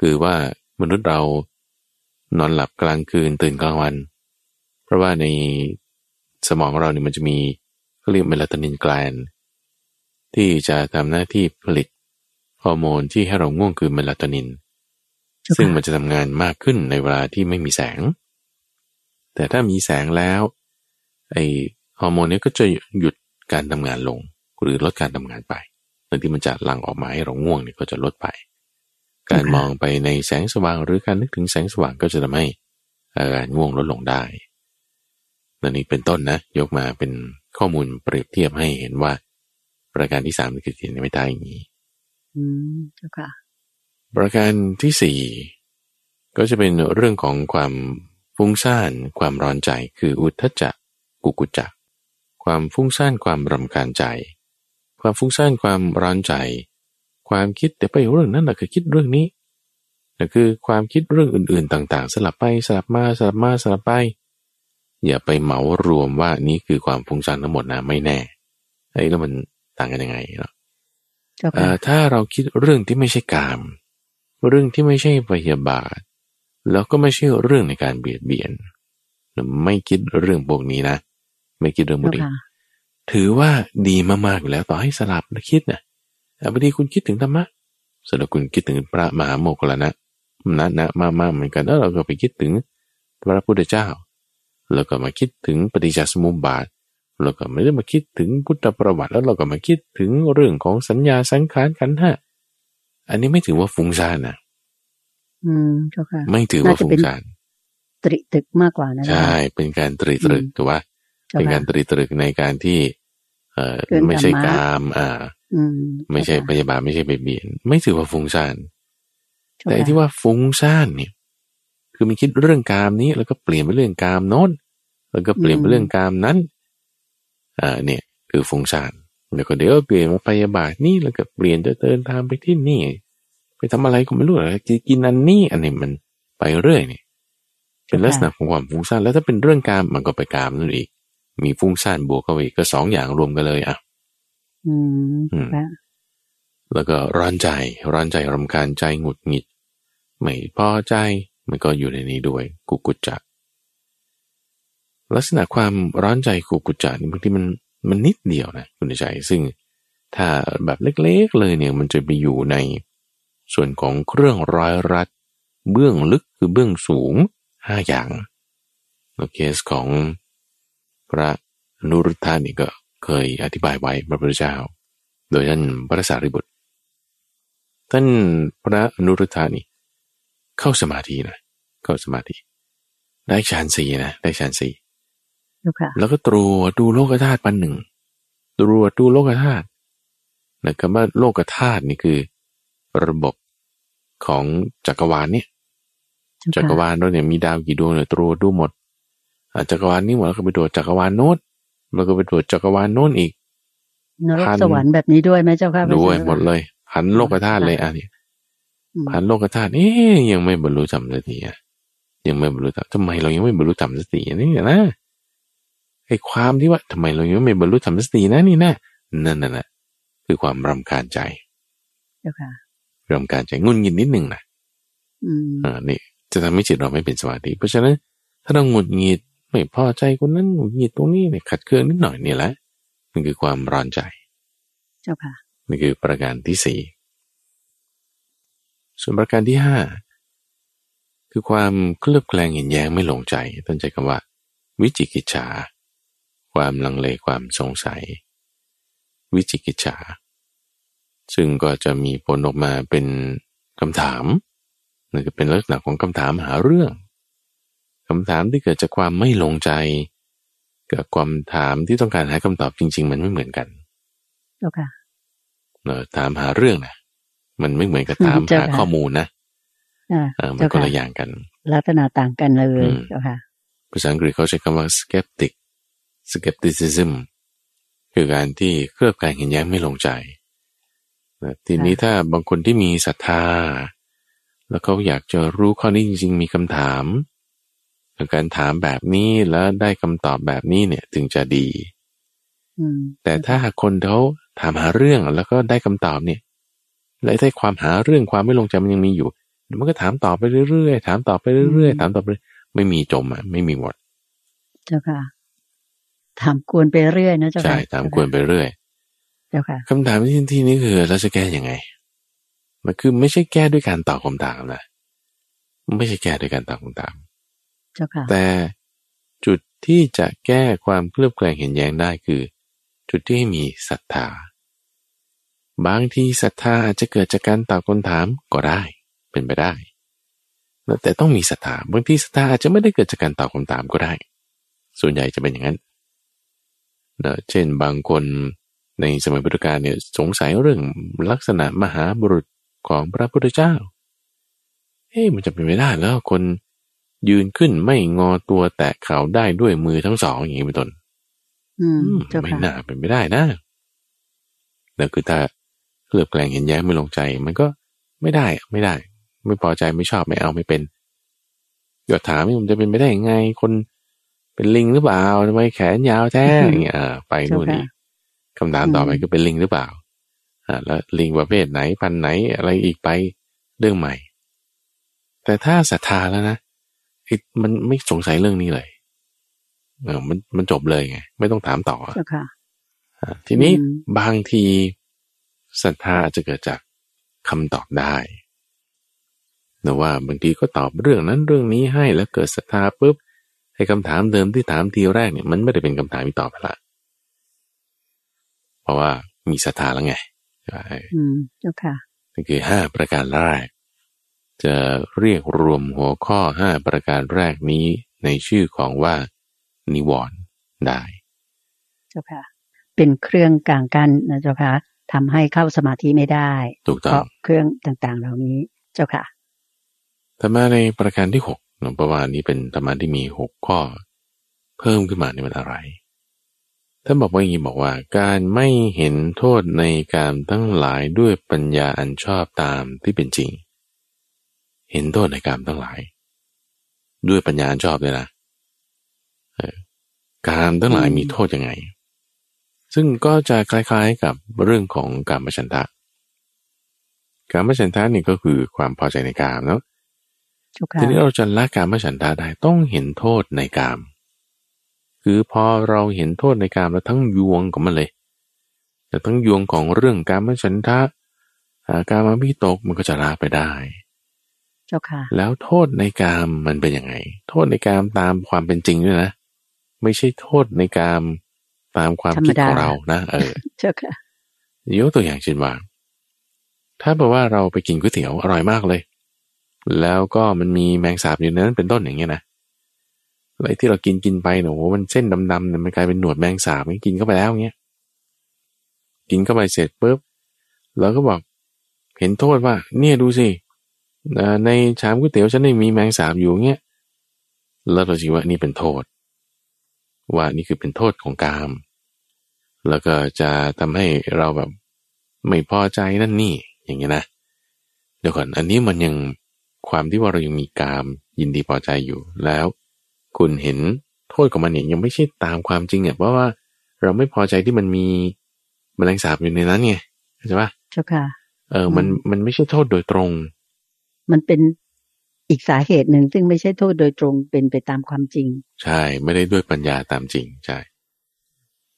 คือว่ามนุษย์เรานอนหลับกลางคืนตื่นกลางวันเพราะว่าในสมองเราเนี่ยมันจะมีเขาเรียกเมลาโทนินแกลนที่จะทำหน้าที่ผลิตฮอร์โมนที่ให้เราง่วงคือเมลาโทนินซึ่งมันจะทำงานมากขึ้นในเวลาที่ไม่มีแสงแต่ถ้ามีแสงแล้วฮอร์โมนนี้ก็จะหยุดการทำงานลงหรือลดการทำงานไปตอนที่มันจะหลั่งออกมาให้เราง่วงเนี่ยก็จะลดไปการมองไปในแสงสว่างหรือการนึกถึงแสงสว่างก็จะทำให้อาการง่วงลดลงได้นั่นนี่เป็นต้นนะยกมาเป็นข้อมูลเปรียบเทียบให้เห็นว่าประการที่3คือจิตไม่ได้อย่างนี้เจ้าค่ะประการที่4ก็จะเป็นเรื่องของความฟุ้งซ่านความร้อนใจคืออุทธัจจะกุกุจจะความฟุ้งซ่านความรำคาญใจความฟุ้งซ่านความร้อนใจความคิดแต่ไปเรื่องนั้นนะคือคิดเรื่องนี้นั่นคือความคิดเรื่องอื่นๆต่างๆสลับไปสลับมาสลับมาสลับไปอย่าไปเหมารวมว่านี้คือความฟุ้งซ่านทั้งหมดนะไม่แน่แล้วมันต่างกันยังไงเนาะถ้าเราคิดเรื่องที่ไม่ใช่กามเรื่องที่ไม่ใช่พยาบาทแล้วก็ไม่ใช่เรื่องในการเบียดเบียนไม่คิดเรื่องพวกนี้นะไม่คิดเรื่องพวกนี้ถือว่าดีมากๆอยู่แล้วต่อให้สลับและคิดนะบางทีคุณคิดถึงธรรมะสำหรับคุณคิดถึงพระมหาโมคคัลลานะนะมากๆเหมือนกันแล้วเราก็ไปคิดถึงพระพุทธเจ้าแล้วก็มาคิดถึงปฏิจจสมุปบาทแล้วก็ไม่ได้มาคิดถึงพุทธประวัติแล้วเราก็มาคิดถึงเรื่องของสัญญาสังขารขันธ์ห้าอันนี้ไม่ถือว่าฟุ้งซ่านนะเจ้าค่ะไม่ถือว่าฟุ้งซ่านตริตรึกมากกว่านะใช่เป็นการตริตรึกถูกป่ะเป็นการตริตรึกในการที่ไม่ใช่กามไม่ใช่พยาบาทไม่ใช่เบียดเบียนไม่ถือว่าฟุ้งซ่านแต่ที่ว่าฟุ้งซ่านเนี่ยคือมันคิดเรื่องกามนี้แล้วก็เปลี่ยนไปเรื่องกามโน้นแล้วก็เปลี่ยนไปเรื่องกามนั้นเนี่ยคือฟุ้งซ่านแล้วก็เดี๋ยวเปลี่ยนมาพยาบาทนี่แล้วก็เปลี่ยนจะเดินทางไปที่นี่ไปทำอะไรก็ไม่รู้อะไรกินอันนี้อันนี้มันไปเรื่อยเนี่ยเป็นลักษณะของความฟุ้งซ่านแล้วถ้าเป็นเรื่องกามมันก็ไปกามนั่นอีกมีฟุ้งซ่านบวกเข้าไปก็2อย่างรวมกันเลยแล้วก็ร้อนใจรำคาญใจหงุดหงิดไม่พอใจมันก็อยู่ในนี้ด้วยกุกุจจะลักษณะความร้อนใจกุกุจจะนี่บางทีมันนิดเดียวนะคุณใจซึ่งถ้าแบบเล็กๆเลยเนี่ยมันจะไปอยู่ใน ส่วนของเครื่องร้อยรัดเบื้องลึกคือเบื้องสูง5อย่างแล้วเคสของพระอนุรุทธะนี่ก็เคยอธิบายไว้พระพุทธเจ้าโดยท่านพระสารีบุตรท่านพระอนุรุทธะนี่เข้าสมาธินะเข้าสมาธิได้ฌาน4นะได้ฌาน4แล้วก็ตรวจดูโลกธาตุ1ตรวจดูโลกธาตุนะคำว่าโลกธาตุนี่คือระบบของจักรวาลเนี่ยจักรวาลเราเนี่ยมีดาวกี่ดวงเนี่ยตรวจดูหมดจักรวาลนี้หมดแล้วก็ไปตรวจจักรวาลโน้นแล้วก็ไปตรวจจักรวาลโน้นอีกนรกสวรรค์แบบนี้ด้วยไหมเจ้าค่ะด้วยหมดเลยพันโลกธาตุเลยอ่ะนี่พันโลกธาตุยังไม่บรรลุธรรมสักทีอ่ะยังไม่บรรลุธรรมทำไมเรายังไม่บรรลุธรรมสักทีนี่นะไอ้ความที่ว่าทำไมเรายังไม่บรรลุธรรมสตินะนี่นะนั่นน่ะคือความรำคาญใจรำคาญใจงุนงิดนิดนึงนะนี่จะทำให้จิตเราไม่เป็นสมาธิเพราะฉะนั้นถ้าเรางุนงิดไม่พอใจคนนั้นงุนงิดตรงนี้เนี่ยขัดเคืองนิดหน่อยนี่แหละมันคือความร้อนใจเจ้าค่ะนี่คือประการที่4ส่วนประการที่5คือความเคลือบแคลงเห็นแย้งไม่ลงใจตั้งใจคำว่าวิจิกิจฉาความลังเลความสงสัยวิจิกิจฉาซึ่งก็จะมีผลออกมาเป็นคำถามนั่นก็เป็นลักษณะของคำถามหาเรื่องคำถามที่เกิดจากความไม่ลงใจกับความถามที่ต้องการหาคำตอบจริงๆมันไม่เหมือนกันโอเคถามหาเรื่องนะมันไม่เหมือนกับถามหาข้อมูลนะมันคนละอย่างกันลักษณะต่างกันเลยโอเคภาษาอังกฤษเขาใช้คำว่า skepticism คือการที่เคลือบแคลงเห็นแย้งไม่ลงใจทีนี้ถ้าบางคนที่มีศรัทธาแล้วเขาอยากจะรู้ข้อนี้จริงๆมีคำถามการถามแบบนี้แล้วได้คำตอบแบบนี้เนี่ยถึงจะดีแต่ถ้าคนเขาถามหาเรื่องแล้วก็ได้คำตอบเนี่ยและถ้าความหาเรื่องความไม่ลงใจมันยังมีอยู่มันก็ถามต่อไปเรื่อยๆถามต่อไปเรื่อยๆถามต่อไปไม่มีจมอ่ะไม่มีหมดเจ้าค่ะถามกวนไปเรื่อยนะเจ้าค่ะใช่ถามกวนไปเรื่อยเจ้าค่ะคำถามที่นี่คือเราจะแก้ยังไงมันคือไม่ใช่แก้ด้วยการตอบคำถามนะไม่ใช่แก้ด้วยการตอบคำถามเจ้าค่ะแต่จุดที่จะแก้ความเคลือบแคลงเห็นแย้งได้คือจุดที่ให้มีศรัทธาบางทีศรัทธาอาจจะเกิดจากการตอบคำถามก็ได้เป็นไปได้แต่ต้องมีศรัทธาบางทีศรัทธาอาจจะไม่ได้เกิดจากการตอบคำถามก็ได้ส่วนใหญ่จะเป็นอย่างนั้นนะเช่นบางคนในสมัยพุทธกาลเนี่ยสงสัยเรื่องลักษณะมหาบุรุษของพระพุทธเจ้ามันจะเป็นไปได้แล้วคนยืนขึ้นไม่งอตัวแตะเข่าได้ด้วยมือทั้งสองอย่างนี้เป็นต้นไม่น่าเป็นไปได้นะนั่นคือถ้าเคลือบแคลงเห็นแย้งไม่ลงใจมันก็ไม่ได้ไม่พอใจไม่ชอบไม่เอาไม่เป็นเดี๋ยวถามว่ามันจะเป็นไปได้ยังไงคนเป็นลิงหรือเปล่าทำไมแขนยาวแท้อย่างเงี้ยไปนู่นนี่คำถามต่อไปก็เป็นลิงหรือเปล่าแล้วลิงประเภทไหนพันไหนอะไรอีกไปเรื่องใหม่แต่ถ้าศรัทธาแล้วนะมันไม่สงสัยเรื่องนี้เลยมันจบเลยไงไม่ต้องถามต่อทีนี้บางทีศรัทธาจะเกิดจากคำตอบได้นะว่าบางทีก็ตอบเรื่องนั้นเรื่องนี้ให้แล้วเกิดศรัทธาปุ๊บไอ้คำถามเดิมที่ถามทีแรกเนี่ยมันไม่ได้เป็นคำถามที่ตอบละเพราะว่ามีศรัทธาแล้วไงเจ้าค่ะนั่นคือ5ประการแรกจะเรียกรวมหัวข้อ5ประการแรกนี้ในชื่อของว่านิวรณ์ได้เจ้าค่ะเป็นเครื่องกลางกันนะเจ้าค่ะทำให้เข้าสมาธิไม่ได้ถูกต้องเพราะเครื่องต่างๆเหล่านี้เจ้าค่ะธรรมะในประการที่6หลวงพ่อว่านี้เป็นธรรมะที่มี6ข้อเพิ่มขึ้นมาในวันอะไรท่านบอกว่าอย่างนี้บอกว่าการไม่เห็นโทษในการทั้งหลายด้วยปัญญาอันชอบตามที่เป็นจริงเห็นโทษในการทั้งหลายด้วยปัญญาอันชอบเลยนะการทั้งหลายมีโทษยังไงซึ่งก็จะคล้ายๆกับเรื่องของกามฉันทะกามฉันทะนี่ก็คือความพอใจในกามเนาะทีนี้เราจะละกามฉันทะได้ต้องเห็นโทษในกามคือพอเราเห็นโทษในกามแล้วทั้งยวงของมันเลยแต่ทั้งยวงของเรื่องกามฉันทะ กามวิตกมันก็จะละไปได้เจ้าค่ะแล้วโทษในกามมันเป็นยังไงโทษในกามตามความเป็นจริงด้วยนะไม่ใช่โทษในกามตามความคิดของเรานะเจ้าค่ะยกตัวอย่างเช่นว่าถ้าบอกว่าเราไปกินก๋วยเตี๋ยวอร่อยมากเลยแล้วก็มันมีแมงสาบอยู่ในนั้นเป็นต้นอย่างเงี้ยนะอะไรที่เรากินไปเนี่ยโอ้มันเส้นดำๆเนี่ยมันกลายเป็นหนวดแมงสาบมันกินเข้าไปแล้วเงี้ยกินเข้าไปเสร็จปุ๊บเราก็บอกเห็นโทษว่าเนี่ยดูสิในชามก๋วยเตี๋ยวฉันนี่มีแมงสาบอยู่เงี้ยแล้วเราคิดว่านี่เป็นโทษว่านี่คือเป็นโทษของกามแล้วก็จะทำให้เราแบบไม่พอใจนั่นนี่อย่างเงี้ยนะเดี๋ยวก่อนอันนี้มันยังความที่ว่าเรายังมีกามยินดีพอใจอยู่แล้วคุณเห็นโทษของมันเนี่ยยังไม่ใช่ตามความจริงเนี่ยเพราะว่าเราไม่พอใจที่มันมีแมลงสาบอยู่ในนั้นไงเข้าใจป่ะเจ้าค่ะมันไม่ใช่โทษโดยตรงมันเป็นอีกสาเหตุหนึ่งซึ่งไม่ใช่โทษโดยตรงเป็นไปตามความจริงใช่ไม่ได้ด้วยปัญญาตามจริงใช่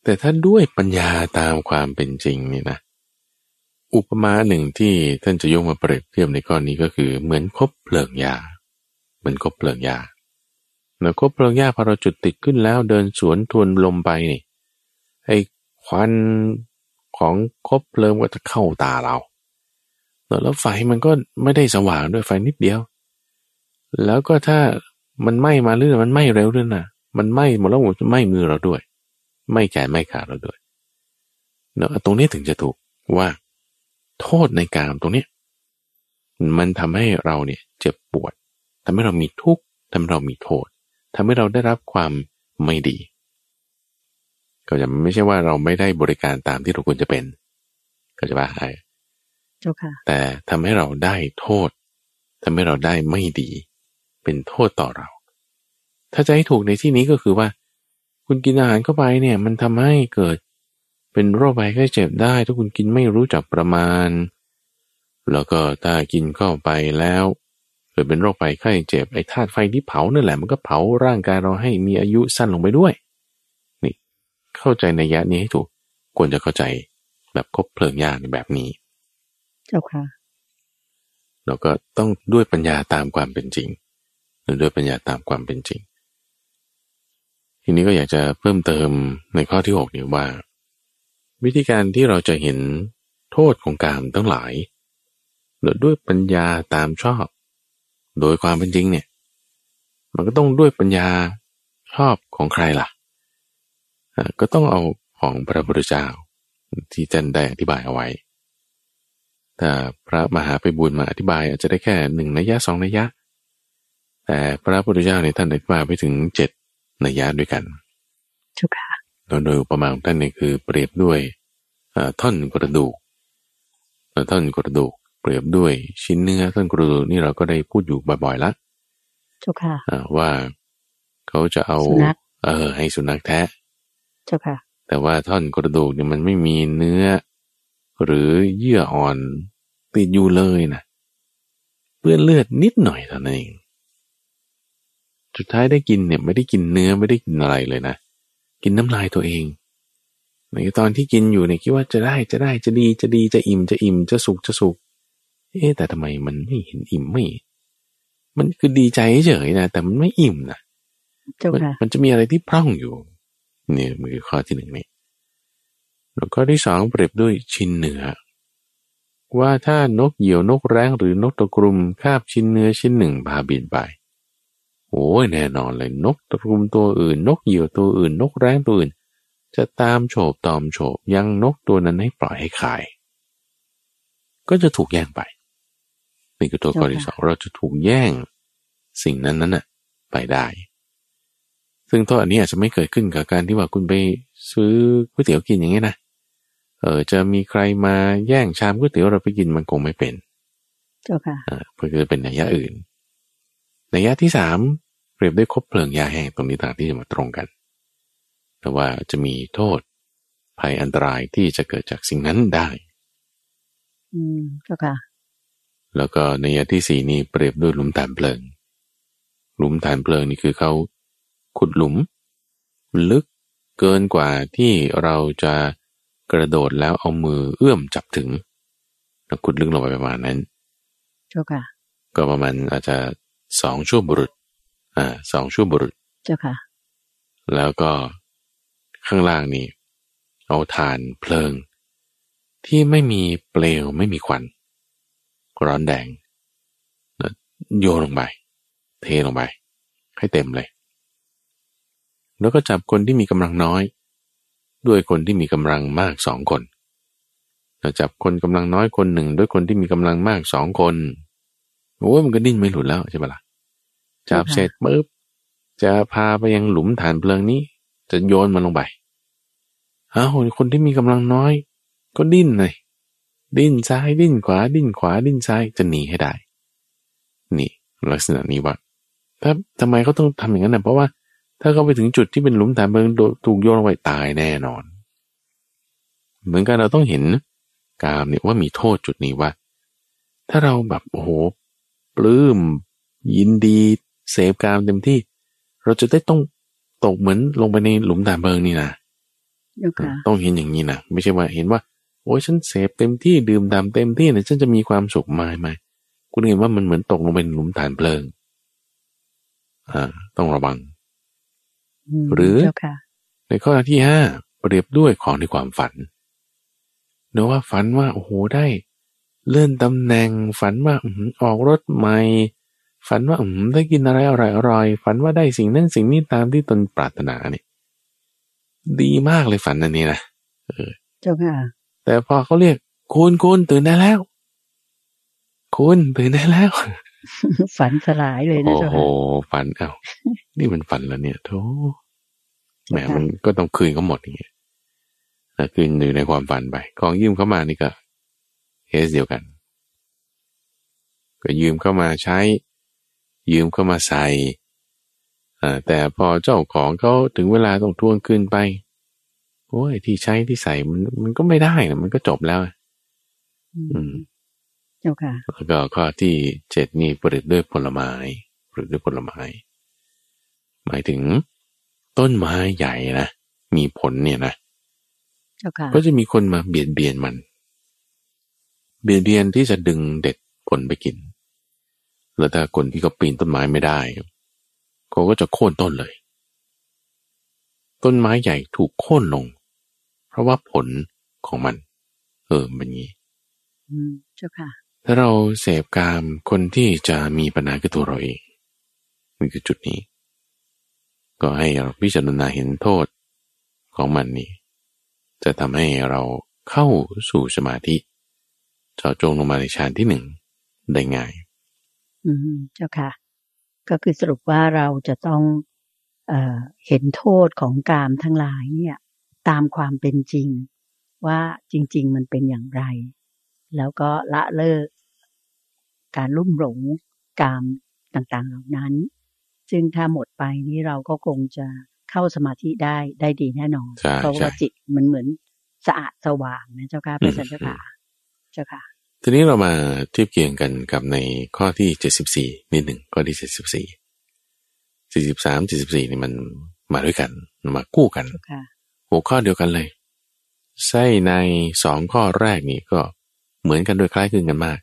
แต่ถ้าด้วยปัญญาตามความเป็นจริงนี่นะอุปมาหนึ่งที่ท่านจะยกมาเปรียบเทียบในกรณีก็คือเหมือนคบเพลิงหญ้าเหมือนคบเพลิงหญ้าแล้วคบเพลิงหญ้าพอเราจุดติดขึ้นแล้วเดินสวนทวนลมไปนี่ไอ้ควันของคบเพลิงก็จะเข้าตาเราแล้วไฟมันก็ไม่ได้สว่างด้วยไฟนิดเดียวแล้วก็ถ้ามันไหม้มาเรื่อยมันไหม้เร็วด้วยนะมันไหม้หมดแล้วไหม้มือเราด้วยไหม้แขนไหม้ขาเราด้วยเนาะตรงนี้ถึงจะถูกว่าโทษในกามตรงนี้มันทำให้เราเนี่ยเจ็บปวดทำให้เรามีทุกข์ทำให้เรามีโทษทำให้เราได้รับความไม่ดีก็จะไม่ใช่ว่าเราไม่ได้บริการตามที่เราควรจะเป็นก็จะว่าให้แต่ทำให้เราได้โทษทำให้เราได้ไม่ดีเป็นโทษต่อเราถ้าจะให้ถูกในที่นี้ก็คือว่าคุณกินอาหารเข้าไปเนี่ยมันทำให้เกิดเป็นโรคภัยไข้เจ็บได้ถ้าคุณกินไม่รู้จักประมาณแล้วก็ถ้ากินเข้าไปแล้วเกิดเป็นโรคภัยไข้เจ็บไอ้ธาตุไฟที่เผานั่นแหละมันก็เผาร่างกายเราให้มีอายุสั้นลงไปด้วยนี่เข้าใจในยะนี้ให้ถูกควรจะเข้าใจแบบคบเพลิงยากแบบนี้เจ้าค่ะเราก็ต้องด้วยปัญญาตามความเป็นจริงหรือด้วยปัญญาตามความเป็นจริงทีนี้ก็อยากจะเพิ่มเติมในข้อที่6นี้ว่าวิธีการที่เราจะเห็นโทษของกามทั้งหลายด้วยปัญญาตามชอบโดยความเป็นจริงเนี่ยมันก็ต้องด้วยปัญญาชอบของใครล่ะก็ต้องเอาของพระพุทธเจ้าที่ท่านได้อธิบายเอาไว้ถ้าพระมหาไพบูลย์มาอธิบายอาจจะได้แค่1นัยยะ2นัยยะแต่พระพุทธเจ้าเนี่ยท่านอธิบายไปถึง7นัยยะด้วยกันถูกค่ะโดยอุปมาของท่านนี่คือเปรียบด้วยท่อนกระดูกท่อนกระดูกเปรียบด้วยชิ้นเนื้อท่อนกระดูกนี่เราก็ได้พูดอยู่บ่อยๆละเจ้าค่ะว่าเขาจะเอาให้สุนัขแทะเจ้าค่ะแต่ว่าท่อนกระดูกเนี่ยมันไม่มีเนื้อหรือเยื่ออ่อนติดอยู่เลยนะเปื้อนเลือดนิดหน่อยเท่านั้นเองสุดท้ายได้กินเนี่ยไม่ได้กินเนื้อไม่ได้กินอะไรเลยนะกินน้ำลายตัวเองในตอนที่กินอยู่เนี่ยคิดว่าจะได้จะดีจะอิ่มจะสุกแต่ทำไมมันไม่เห็นอิ่มไม่มันคือดีใจเฉยนะแต่มันไม่อิ่มนะมันจะมีอะไรที่พร่องอยู่นี่มือข้อที่1นี่แล้วก็ที่2เปรียบด้วยชิ้นเนื้อว่าถ้านกเหยี่ยวนกแร้งหรือนกตะกรุมคาบชิ้นเนื้อชิ้นหนึ่งพาบินไปโอ้ยแน่นอนเลยนกตะกรุมตัวอื่นนกเหยี่ยวตัวอื่นนกแร้งตัวอื่นจะตามโฉบตอมโฉบยังนกตัวนั้นให้ปล่อยให้ขายก็จะถูกแย่งไปนี่คือตัวข้อที่2เราจะถูกแย่งสิ่งนั้นน่ะไปได้ซึ่งโทษอันนี้อาจจะไม่เกิดขึ้นกับการที่ว่าคุณไปซื้อก๋วยเตี๋ยวกินอย่างงี้นะจะมีใครมาแย่งชามก๋วยเตี๋ยวเราไปกินมันคงไม่เป็นเจ้าค่ะเพื่อจะเป็นนัยยะอื่นนัยยะที่3เปรียบด้วยคบเพลิงยาแห้งตรงนี้ต่างที่จะมาตรงกันแต่ว่าจะมีโทษภัยอันตรายที่จะเกิดจากสิ่งนั้นได้เจ้าค่ะแล้วก็นัยยะที่4นี้เปรียบด้วยหลุมฐานเพลิงหลุมฐานเพลิงนี่คือเขาขุดหลุมลึกเกินกว่าที่เราจะกระโดดแล้วเอามือเอื้อมจับถึง แล้วขุดลึกลงไปประมาณนั้นเจ้าค่ะก็ประมาณอาจจะ2 ชั่วบุรุษ2 ชั่วบุรุษเจ้าค่ะแล้วก็ข้างล่างนี่เอาถ่านเพลิงที่ไม่มีเปลวไม่มีควันร้อนแดงโยนลงไปเทลงไปให้เต็มเลยแล้วก็จับคนที่มีกำลังน้อยด้วยคนที่มีกำลังมาก2 คนเราจับคนกำลังน้อยคนหนึ่งด้วยคนที่มีกำลังมาก2 คนโอ้ยมันก็ดิ้นไม่หลุดแล้วใช่ไหมล่ะจับเสร็จปุ๊บจะพาไปยังหลุมฐานเพลิงนี้จะโยนมันลงไปอ้าวคนที่มีกำลังน้อยก็ดิ้นเลยดิ้นซ้ายดิ้นขวาดิ้นขวาดิ้นซ้ายจะหนีให้ได้นี่ลักษณะนี้ว่าถ้าทำไมเขาต้องทำอย่างนั้นนะเพราะว่าถ้าเขาไปถึงจุดที่เป็นหลุมฐานเพลิงถูกโยนลงไปตายแน่นอนเหมือนกันเราต้องเห็นกามเนี่ยว่ามีโทษจุดนี้ว่าถ้าเราแบบโอ้โหปลื้มยินดีเสพกามเต็มที่เราจะได้ต้องตกเหมือนลงไปในหลุมฐานเพลิงนี่นะต้องเห็นอย่างนี้นะไม่ใช่ว่าเห็นว่าโอ้ยฉันเสพเต็มที่ดื่มด่ำเต็มที่เนี่ยฉันจะมีความสุขไม่คุณเห็นว่ามันเหมือนตกลงไปในหลุมฐานเพลิงต้องระวังหรือในข้อที่5เปรียบด้วยของในความฝันเนื่องว่าฝันว่าโอ้โหได้เลื่อนตำแหน่งฝันว่าออกรถใหม่ฝันว่าได้กินอะไรอร่อยๆฝันว่าได้สิ่งนั้นสิ่งนี้ตามที่ตนปรารถนาเนี่ยดีมากเลยฝันอันนี้นะเจ้าค่ะแต่พอเขาเรียกคุณตื่นได้แล้วคุณตื่นได้แล้ว ฝันสลายเลยนะเจ้าค่ะโอ้โหฝันเอานี่มันฝันแล้วเนี่ยโธ่แหมมันก็ต้องคืนเขาหมดอย่างเงี้ยนะคืนอยู่ในความฝันไปของยืมเข้ามานี่ก็เคสเดียวกันก็ยืมเข้ามาใช้ยืมเข้ามาใส่แต่พอเจ้าของเขาถึงเวลาต้องทวงคืนไปโอ้ยที่ใช้ที่ใส่มันก็ไม่ได้นะมันก็จบแล้วเจ้าค่ะแล้วก็ข้อที่7นี่เปรียบด้วยผลไม้เปรียบด้วยผลไม้หมายถึงต้นไม้ใหญ่นะมีผลเนี่ยนะก็จะมีคนมาเบียดเบียนมันเบียดเบียนที่จะดึงเด็ดผลไปกินแล้วถ้าคนที่เขาปีนต้นไม้ไม่ได้เขาก็จะโค่นต้นเลยต้นไม้ใหญ่ถูกโค่นลงเพราะว่าผลของมันเป็นอย่างนี้เจ้าค่ะถ้าเราเสพกามคนที่จะมีปัญหาคือตัวเราเองนี่คือจุดนี้ก็ให้เราพิจารณาเห็นโทษของมันนี่จะทำให้เราเข้าสู่สมาธิเจาะจงลงมาในฌานที่1ได้ง่ายเจ้าค่ะก็คือสรุปว่าเราจะต้องเห็นโทษของกามทั้งหลายเนี่ยตามความเป็นจริงว่าจริงๆมันเป็นอย่างไรแล้วก็ละเลิกการลุ่มหลงกามต่างๆเหล่านั้นซึ่งถ้าหมดไปนี่เราก็คงจะเข้าสมาธิได้ดีแน่นอนเพราะว่าจิตมันเหมือนสะอาดสว่างนะเจ้าค่ะพระสันติภาพเจ้าค่ะทีนี้เรามาเทียบเคียงกันกับในข้อที่74นิดหนึ่งข้อที่74 43 74นี่มันมาด้วยกันมาคู่กันหัวข้อเดียวกันเลยไส้ใน2ข้อแรกนี่ก็เหมือนกันโดยคล้ายคลึงกันมาก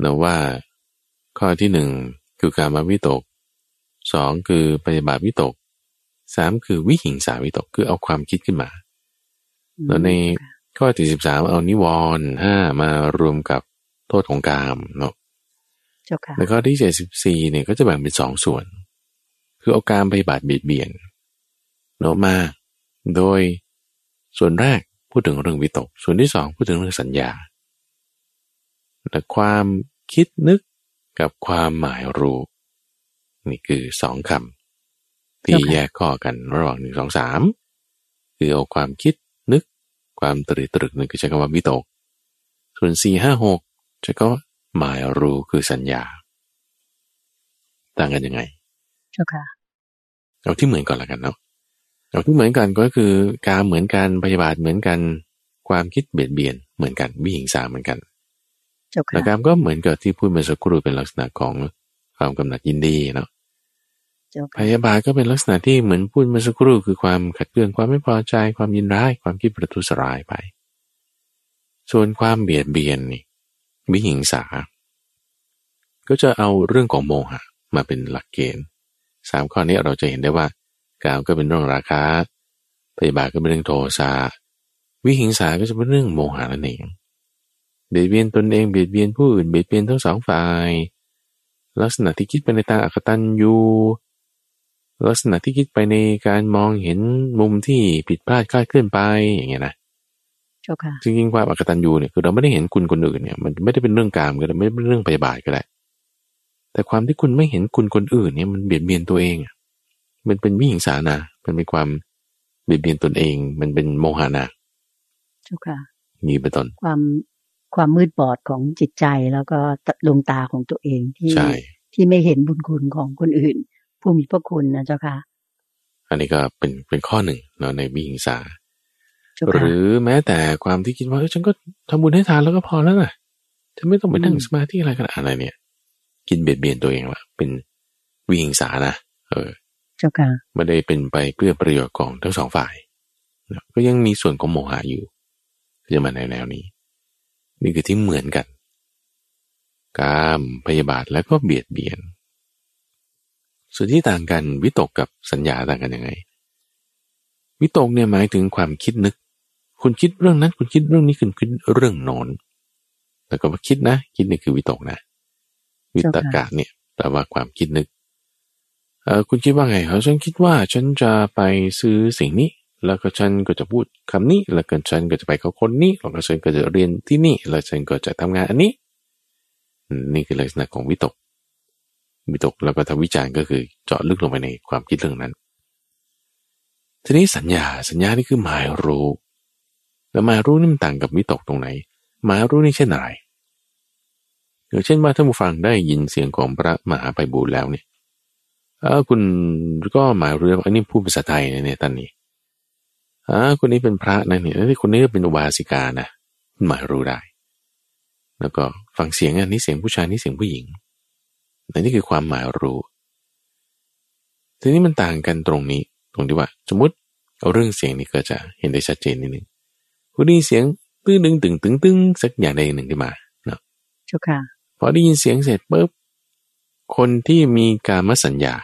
แต่ว่าข้อที่1คือกามวิตก2คือพยาบาทวิตก3คือวิหิงสาวิตกคือเอาความคิดขึ้นมาแล้วในข้อที่13เอานิวรณ์5มารวมกับโทษของกามเนาะในข้อที่74เนี่ยก็จะแบ่งเป็น2 ส่วนคือเอากามพยาบาทเบียดเบียนเนาะมาโดยส่วนแรกพูดถึงเรื่องวิตกส่วนที่2พูดถึงเรื่องสัญญาและความคิดนึกกับความหมายรู้นี่คือ2 คำที่แยกข้อกันระหว่าง1 2 3คือเอาความคิดนึกความตรึกนึกคือใช้คำว่าวิตกส่วน4 5 6จะก็หมายรู้คือสัญญาต่างกันยังไงเจ้าค่ะเอาที่เหมือนก่อนละกันเนาะเอาที่เหมือนกันก็คือกามเหมือนกันพยาบาทเหมือนกันความคิดเบียดเบียนเหมือนกันวิหิงสาเหมือนกันเจ้าค่ะแล้วกามก็เหมือนกับที่พูดเมื่อสักครู่เป็นลักษณะของความกำหนัดยินดีเนาะพยาบาทก็เป็นลักษณะที่เหมือนพูดเมื่อสักครู่คือความขัดเคืองความไม่พอใจความยินร้ายความคิดประทุษร้ายไป ส่วนความเบียดเบียนนี่วิหิงสาก็จะเอาเรื่องของโมหะมาเป็นหลักเกณฑ์สามข้อนี้เราจะเห็นได้ว่ากามก็เป็นเรื่องราคะพยาบาทก็เป็นเรื่องโทสะวิหิงสาก็จะเป็นเรื่องโมหะนั่นเองเบียดเบียนตนเองเบียดเบียนผู้อื่นเบียดเบียนทั้งสองฝ่ายลักษณะที่คิดไปในทางอกตัญญูลักษณะที่คิดไปในการมองเห็นมุมที่ผิดพลาดคลาดเคลื่อนไปอย่างเงี้ยนะจริงๆความอกตัญญูเนี่ยคือเราไม่ได้เห็นคุณคนอื่นเนี่ยมันไม่ได้เป็นเรื่องกามก็ได้ไม่ได้เป็นเรื่องพยาบาทก็ได้แต่ความที่คุณไม่เห็นคุณคนอื่นเนี่ยมันเบียดเบียนตัวเองมันเป็นวิหิงสานะมันเป็นความเบียดเบียนตนเองมันเป็นโมหะนะมีเป็นต้นความมืดบอดของจิตใจแล้วก็ดวงตาของตัวเองที่ไม่เห็นบุญคุณของคนอื่นผู้มีพระคุณนะเจ้าค่ะอันนี้ก็เป็นข้อหนึ่งเนาะในวิหิงสาหรือแม้แต่ความที่คิดว่าฉันก็ทำบุญให้ทานแล้วก็พอแล้วนะฉันไม่ต้องไปนั่งสมาธิอะไรขนาดอะไรเนี่ยกินเบียดเบียนตัวเองละเป็นวิหิงสานะเจ้าค่ะไม่ได้เป็นไปเพื่อประโยชน์ของทั้งสองฝ่ายก็ยังมีส่วนของโมหะอยู่จะมาในแนวนี้นี่คือที่เหมือนกันกามพยาบาทแล้วก็เบียดเบียนส่วนที่ต่างกันวิตกกับสัญญาต่างกันยังไงวิตกเนี่ยหมายถึงความคิดนึกคุณคิดเรื่องนั้นคุณคิดเรื่องนี้คุณคิดเรื่องโน้นแต่ก็ว่าคิดนะคิดนี่คือวิตกนะวิตกะเนี่ยแปลว่าความคิดนึกคุณคิดว่าไงครับฉันคิดว่าฉันจะไปซื้อสิ่งนี้แล้วก็ฉันก็จะพูดคำนี้แล้วก็ฉันก็จะไปกับคนนี้แล้วก็ฉันก็จะเรียนที่นี่แล้วฉันก็จะทำงานอันนี้นี่คือลักษณะของวิตกแล้วก็ทวิจารณ์ก็คือเจาะลึกลงไปในความคิดเรื่องนั้นทีนี้สัญญานี่คือหมายรู้แล้วหมายรู้นี่มันต่างกับวิตกตรงไหนหมายรู้นี่เช่นอะไรอย่างเช่นว่าถ้าผู้ฟังได้ยินเสียงของพระมหาไพบูลย์แล้วเนี่ยคุณก็หมายรู้อันนี้พูดภาษาไทยเนี่ยตอนนี้คนนี้เป็นพระนะเนี่ยแล้วคนนี้เป็นอุบาสิกานะหมายรู้ได้แล้วก็ฟังเสียงอันนี้เสียงผู้ชายนี่เสียงผู้หญิงแต่นี่คือความหมายรู้ทีนี้มันต่างกันตรงนี้ตรงที่ว่าสมมติเอาเรื่องเสียงนี่ก็จะเห็นได้ชัดเจนนิดนึงคุณได้ยินเสียงตื้อดึงตึงสักอย่างใดหนึ่งที่มาเนาะเจ้าค่ะพอได้ยินเสียงเสร็จปุ๊บคนที่มีกามสัญญา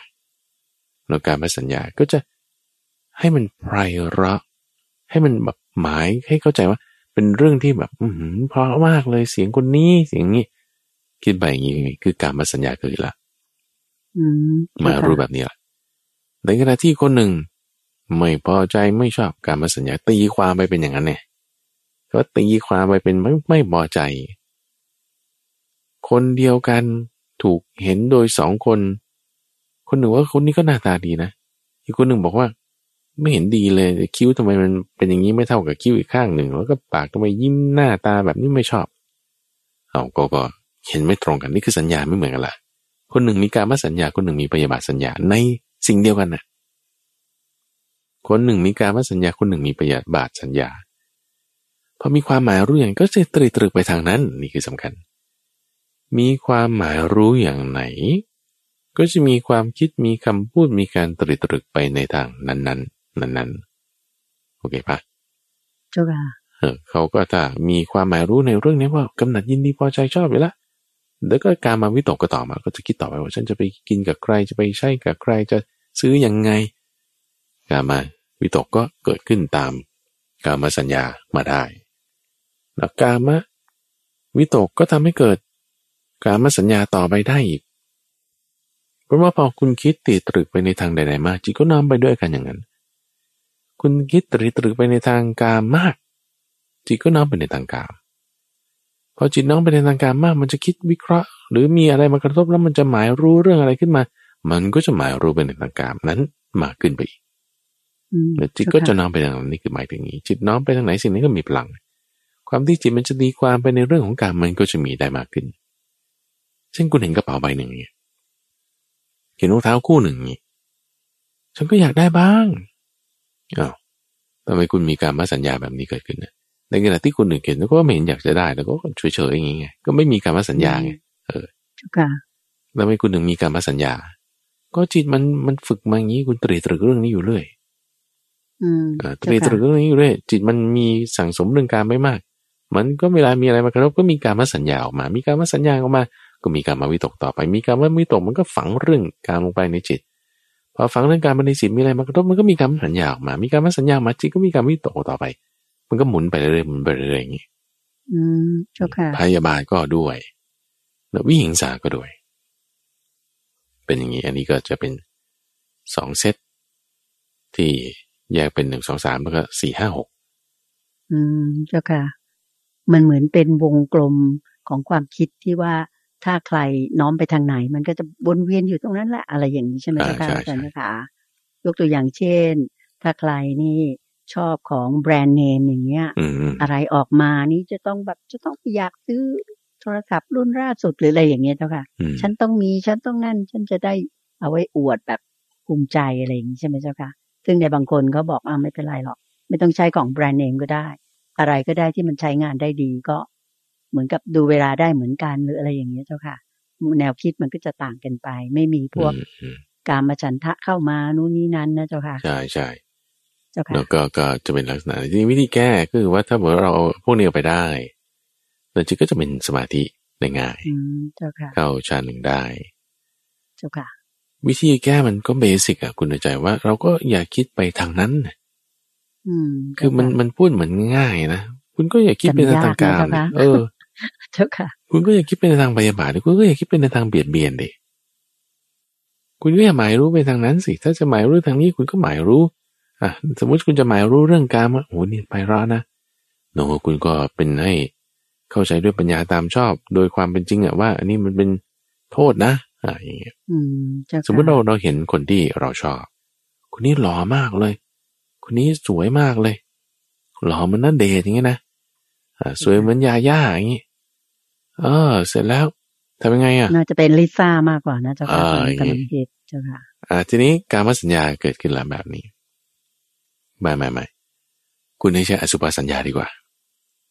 แล้วกามสัญญาก็จะให้มันไพเราะให้มันแบบหมายให้เข้าใจว่าเป็นเรื่องที่แบบเพราะมากเลยเสียงคนนี้เสียงนี้คิดไปอย่างนี้คือการมาสัญญาเกิดละมารู้แบบนี้ละในขณะที่คนหนึ่งไม่พอใจไม่ชอบการมาสัญญาตีความไปเป็นอย่างนั้นเนี่ยก็ตีความไปเป็นไม่พอใจคนเดียวกันถูกเห็นโดยสองคนคนหนึ่งว่าคนนี้ก็หน้าตาดีนะอีกคนหนึ่งบอกว่าไม่เห็นดีเลยคิ้วทำไมมันเป็นอย่างนี้ไม่เท่ากับคิ้วอีกข้างหนึ่งแล้วก็ปากทำไมยิ้มหน้าตาแบบนี้ไม่ชอบเอาก็เห็นไม่ตรงกันนี่คือสัญญาไม่เหมือนกันละคนหนึ่งมีกามสัญญาคนหนึ่งมีพยาบาทสัญญาในสิ่งเดียวกันน่ะคนหนึ่งมีกามสัญญาคนหนึ่งมีพยาบาทสัญญาพอมีความหมายรู้อย่างก็จะตรึกไปทางนั้นนี่คือสำคัญมีความหมายรู้อย่างไหนก็จะมีความคิดมีคำพูดมีการตรึกไปในทางนั้นๆโอเคปะเจ้าค่ะเขาก็ถ้ามีความหมายรู้ในเรื่องนี้ว่ากำหนัดยินดีพอใจชอบไปละแล้วก็การมาวิตกก็ต่อมาก็จะคิดต่อไปว่าฉันจะไปกินกับใครจะไปใช้กับใครจะซื้อยังไงการมาวิตกก็เกิดขึ้นตามกามสัญญามาได้แล้วกามวิตกก็ทำให้เกิดกามสัญญาต่อไปได้อีกเพราะว่าพอคุณคิดตีตรึกไปในทางใดๆมาจิตก็น้อมไปด้วยกันอย่างนั้นคุณคิดตรึกไปในทางกามมากจิตก็น้อมไปในทางกามพอจิตน้อมไปในทางกามมากมันจะคิดวิเคราะห์หรือมีอะไรมากระทบแล้วมันจะหมายรู้เรื่องอะไรขึ้นมามันก็จะหมายรู้ไปในทางกามนั้นมากขึ้นไปอีกจิตก็จะน้อมไปทางนี้คือหมายถึงนี้จิตน้อมไปทางไหนสิ่งนั้นก็มีพลังความที่จิตมันจะดีความไปในเรื่องของกามมันก็จะมีได้มากขึ้นเช่นคุณเห็นกระเป๋าใบหนึ่งเนี่ยเห็นรองเท้าคู่หนึ่งนี่ฉันก็อยากได้บ้างทำไมคุณมีการมาสัญญาแบบนี้เกิดขึ้นนะในขณะที่คนอื่นเห็นแล้วก็ไม่เห็นอยากจะได้แล้วก็เฉยๆอย่างงี้ไงก็ไม่มีการมาสัญญาไงแล้วทำไมคุณถึงมีการมาสัญญาก็จิตมันฝึกมาอย่างนี้คุณตรีตรึกเรื่องนี้อยู่เรื่อยตรีตรึกเรื่องนี้อยู่เรื่อยจิตมันมีสั่งสมเรื่องการไม่มาก มันก็เวลามีอะไรมากระทบก็มีการมาสัญญาออกมามีการมาสัญญาออกมาก็มีการมาวิตกต่อไปมีการมาวิตกมันก็ฝังเรื่องการลงไปในจิตพอฝังเรื่องการมาในจิตมีอะไรมากระทบมันก็มีการมาสัญญาออกมามีการมาสัญญามาจิตก็มีการวิตกต่อไปมันก็หมุนไปเรื่อยๆหมุนไปเรื่อยๆอย่างนี้พยาบาทก็ด้วยแล้ววิหิงสาก็ด้วยเป็นอย่างนี้อันนี้ก็จะเป็นสองเซตที่แยกเป็น1 2 3แล้วก็4 5 6เจ้าค่ะมันเหมือนเป็นวงกลมของความคิดที่ว่าถ้าใครน้อมไปทางไหนมันก็จะวนเวียนอยู่ตรงนั้นแหละอะไรอย่างนี้ใช่ไหมเจ้าค่ะอาจารย์นะคะยกตัวอย่างเช่นถ้าใครนี่ชอบของแบรนด์เนมอย่างเงี้ยอะไรออกมานี่จะต้องแบบจะต้องอยากซื้อโทรศัพท์รุ่นล่าสุดหรืออะไรอย่างเงี้ยเจ้าค่ะฉันต้องมีฉันต้องนั่นฉันจะได้เอาไว้อวดแบบภูมิใจอะไรอย่างนี้ใช่ไหมเจ้าค่ะซึ่งในบางคนเขาบอกไม่เป็นไรหรอกไม่ต้องใช้ของแบรนด์เนมก็ได้อะไรก็ได้ที่มันใช้งานได้ดีก็เหมือนกับดูเวลาได้เหมือนกันหรืออะไรอย่างเงี้ยเจ้าค่ะแนวคิดมันก็จะต่างกันไปไม่มีพวกการมาฉันทะเข้ามานู่นนี่นั่นนะเจ้าค่ะใช่ใช่เจ้าค่ะแล้วก็จะเป็นลักษณะที่วิธีแก้คือว่าถ้าเราเอาพวกนี้ไปได้แล้วจิตก็จะเป็นสมาธิได้ง่ายเข้าฌานหนึ่งได้เจ้าค่ะวิธีแก้มันก็เบสิกอะคุณใจว่าเราก็อย่าคิดไปทางนั้นคือมันพูดเหมือนง่ายนะคุณก็อย่าคิดเป็นทางการเจ้าค่ะคุณก็อย่าคิดเป็นทางพยาบาทคุณก็อย่าคิดเป็นทางเบียดเบียนดิคุณก็อย่าหมายรู้ไปทางนั้นสิถ้าจะหมายรู้ทางนี้คุณก็หมายรู้อ่ะสมมติคุณจะหมายรู้เรื่องการว่าโอ้นี่ไปร้อนนะโนคุณก็เป็นให้เข้าใจด้วยปัญญาตามชอบโดยความเป็นจริงอะว่าอันนี้มันเป็นโทษนะอย่างเงี้ยสมมติเราเห็นคนที่เราชอบคนนี้หล่อมากเลยคนนี้สวยมากเลยหล่อเหมือนณเดชน์อย่างเงี้ยนะสวยเหมือนยาย่าอย่างงี้เสร็จแล้วทำยังไงน่าจะเป็นลิซ่ามากกว่านะเจ้าค่ะกำลังคิดเจ้าค่ะทีนี้กามสัญญาเกิดขึ้นแล้วแบบนี้ไม่คุณให้ใช้อสุภสัญญาดีกว่า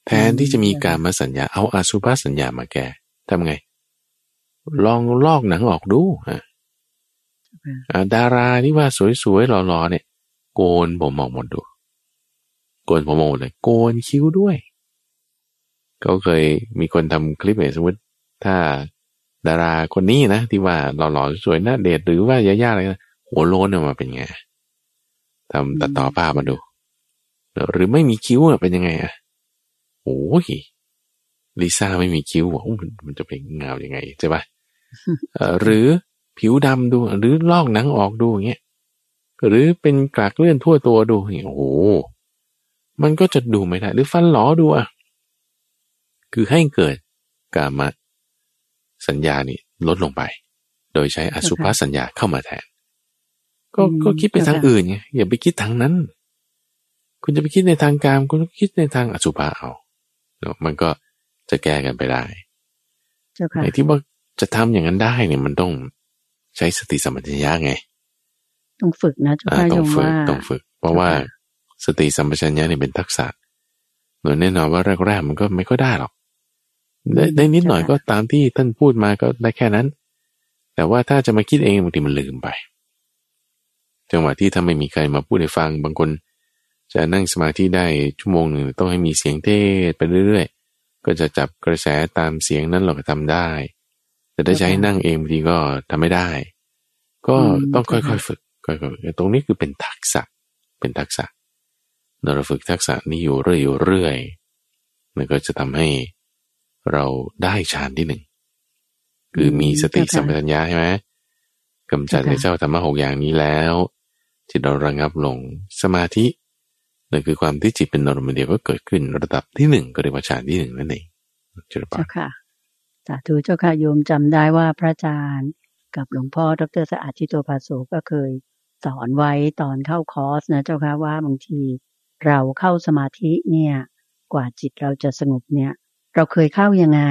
แทนที่จะมีกามสัญญาเอาอสุภสัญญามาแก้ทำไงลองลอกหนังออกดูดาราที่ว่าสวยๆหล่อๆเนี่ยโกนผมออกหมดดูโกนผมออกหมดเลยโกนคิ้วด้วยเขาเคยมีคนทำคลิปสมมติถ้าดาราคนนี้นะที่ว่าหล่อๆสวยๆหน้าเดชหรือว่ายาย่าอะไรนะหัวโล้นออกมาเป็นไงทำตัดต่อภาพมาดูหรือไม่มีคิ้วเป็นยังไงโอ้ยลิซ่าไม่มีคิ้วมันจะเป็นเงาอย่างไงใช่ปะหรือผิวดำดูหรือลอกหนังออกดูอย่างเงี้ยหรือเป็นกลากเลื่อนทั่วตัวดูโอ้โหมันก็จะดูไม่ได้หรือฟันหลอดูคือให้เกิดกามสัญญานี่ลดลงไปโดยใช้อสุภสัญญาเข้ามาแทนก็คิดไปทางอื่นไงอย่าไปคิดทางนั้นคุณจะไปคิดในทางกามคุณคิดในทางอสุภะเอามันก็จะแก้กันไปได้ในที่ว่าจะทำอย่างนั้นได้เนี่ยมันต้องใช้สติสัมปชัญญะไงต้องฝึกนะเจ้าค่ะต้องฝึกเพราะว่าสติสัมปชัญญะเนี่ยเป็นทักษะหนูแน่นอนว่าแรกๆมันก็ไม่ค่อยได้หรอกได้นิดหน่อยก็ตามที่ท่านพูดมาก็ได้แค่นั้นแต่ว่าถ้าจะมาคิดเองบางทีมันลืมไปจังหวะที่ถ้าไม่มีใครมาพูดให้ฟังบางคนจะนั่งสมาธิได้ชั่วโมงหนึ่งต้องให้มีเสียงเทศไปเรื่อยๆก็จะจับกระแสตามเสียงนั้นเราก็ทำได้แต่ถ้าจะให้นั่งเองบางทีก็ทำไม่ได้ก็ต้องค่อยๆฝึกตรงนี้คือเป็นทักษะเราฝึกทักษะนี้อยู่เรื่อยๆมันก็จะทำให้เราได้ฌานที่หนึ่งคือมีสติสัมปชัญญะใช่ไหมกำจัดในเจ้าธรรมะ6อย่างนี้แล้วจิตเราระงับลงสมาธินั่นคือความที่จิตเป็นอารมณ์เดียวก็เกิดขึ้นระดับที่หนึ่งก็เรียกว่าฌานที่หนึ่งนั่นเองเจ้าค่ะสาธุเจ้าค่ะโยมจำได้ว่าพระอาจารย์กับหลวงพ่อดร.สะอาดจิตโตภาโสก็เคยสอนไว้ตอนเข้าคอร์สนะเจ้าค่ะว่าบางทีเราเข้าสมาธิเนี่ยกว่าจิตเราจะสงบเนี่ยเราเคยเข้ายังไง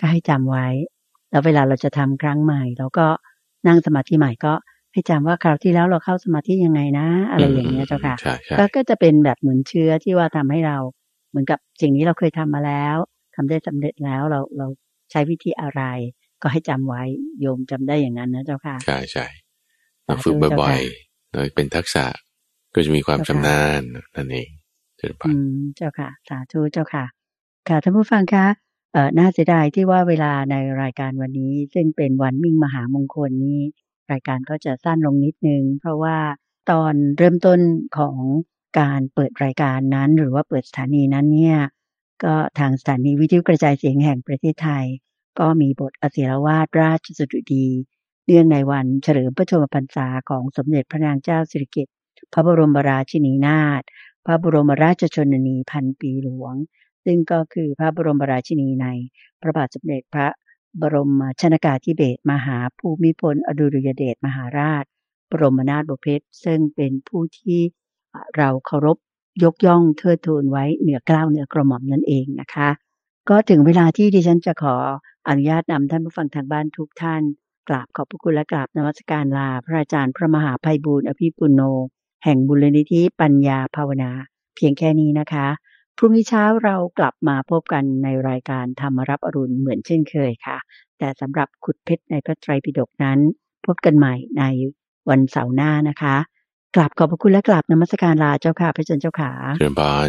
ก็ให้จำไว้แล้วเวลาเราจะทำครั้งใหม่เราก็นั่งสมาธิใหม่ก็ให้จำว่าคราวที่แล้วเราเข้าสมาธิยังไงนะอะไรอย่างเงี้ยเจ้าค่ะก็จะเป็นแบบเหมือนเชื้อที่ว่าทำให้เราเหมือนกับสิ่งนี้เราเคยทำมาแล้วทำได้สำเร็จแล้วเราใช้วิธีอะไรก็ให้จำไว้โยมจำได้อย่างนั้นนะเจ้าค่ะใช่ใช่ฝึกบ่อยๆแล้วเป็นทักษะก็จะมีความชำนาญนั่นเองเจ้าค่ะสาธุเจ้าค่ะ ค่ะท่านผู้ฟังคะน่าเสียดายที่ว่าเวลาในรายการวันนี้ซึ่งเป็นวันมิ่งมหามงคลนี้รายการก็จะสั้นลงนิดนึงเพราะว่าตอนเริ่มต้นของการเปิดรายการนั้นหรือว่าเปิดสถานีนั้นเนี่ยก็ทางสถานีวิทยุกระจายเสียงแห่งประเทศไทยก็มีบทอศิรวาทราชสดุดีเนื่องในวันเฉลิมพระชนมพรรษาของสมเด็จพระนางเจ้าสิริกิติ์พระบรมราชินีนาถพระบรมราชชนนีพันปีหลวงซึ่งก็คือพระบรมราชินีในพระบาทสมเด็จพระบรมชนกาธิเบศรมหาภูมิพลอดุลยเดชมหาราชบรมนาถบพิตรซึ่งเป็นผู้ที่เราเคารพยกย่องเทิดทูนไว้เหนือเกล้าเหนือกระหม่อมนั่นเองนะคะก็ถึงเวลาที่ดิฉันจะขออนุญาตนำท่านผู้ฟังทางบ้านทุกท่านกราบขอบพระคุณและกราบนมัสการลาพระอาจารย์พระมหาไพบูลย์อภิปุโนแห่งมูลนิธิปัญญาภาวนาเพียงแค่นี้นะคะพรุ่งนี้เช้าเรากลับมาพบกันในรายการธรรมรับอรุณเหมือนเช่นเคยค่ะแต่สำหรับขุดเพชรในพระไตรปิฎกนั้นพบกันใหม่ในวันเสาร์หน้านะคะกราบขอบพระคุณและกราบนมัสการลาเจ้าค่ะพระอาจารย์เจ้าค่ะเชิญบาน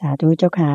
สาธุเจ้าค่ะ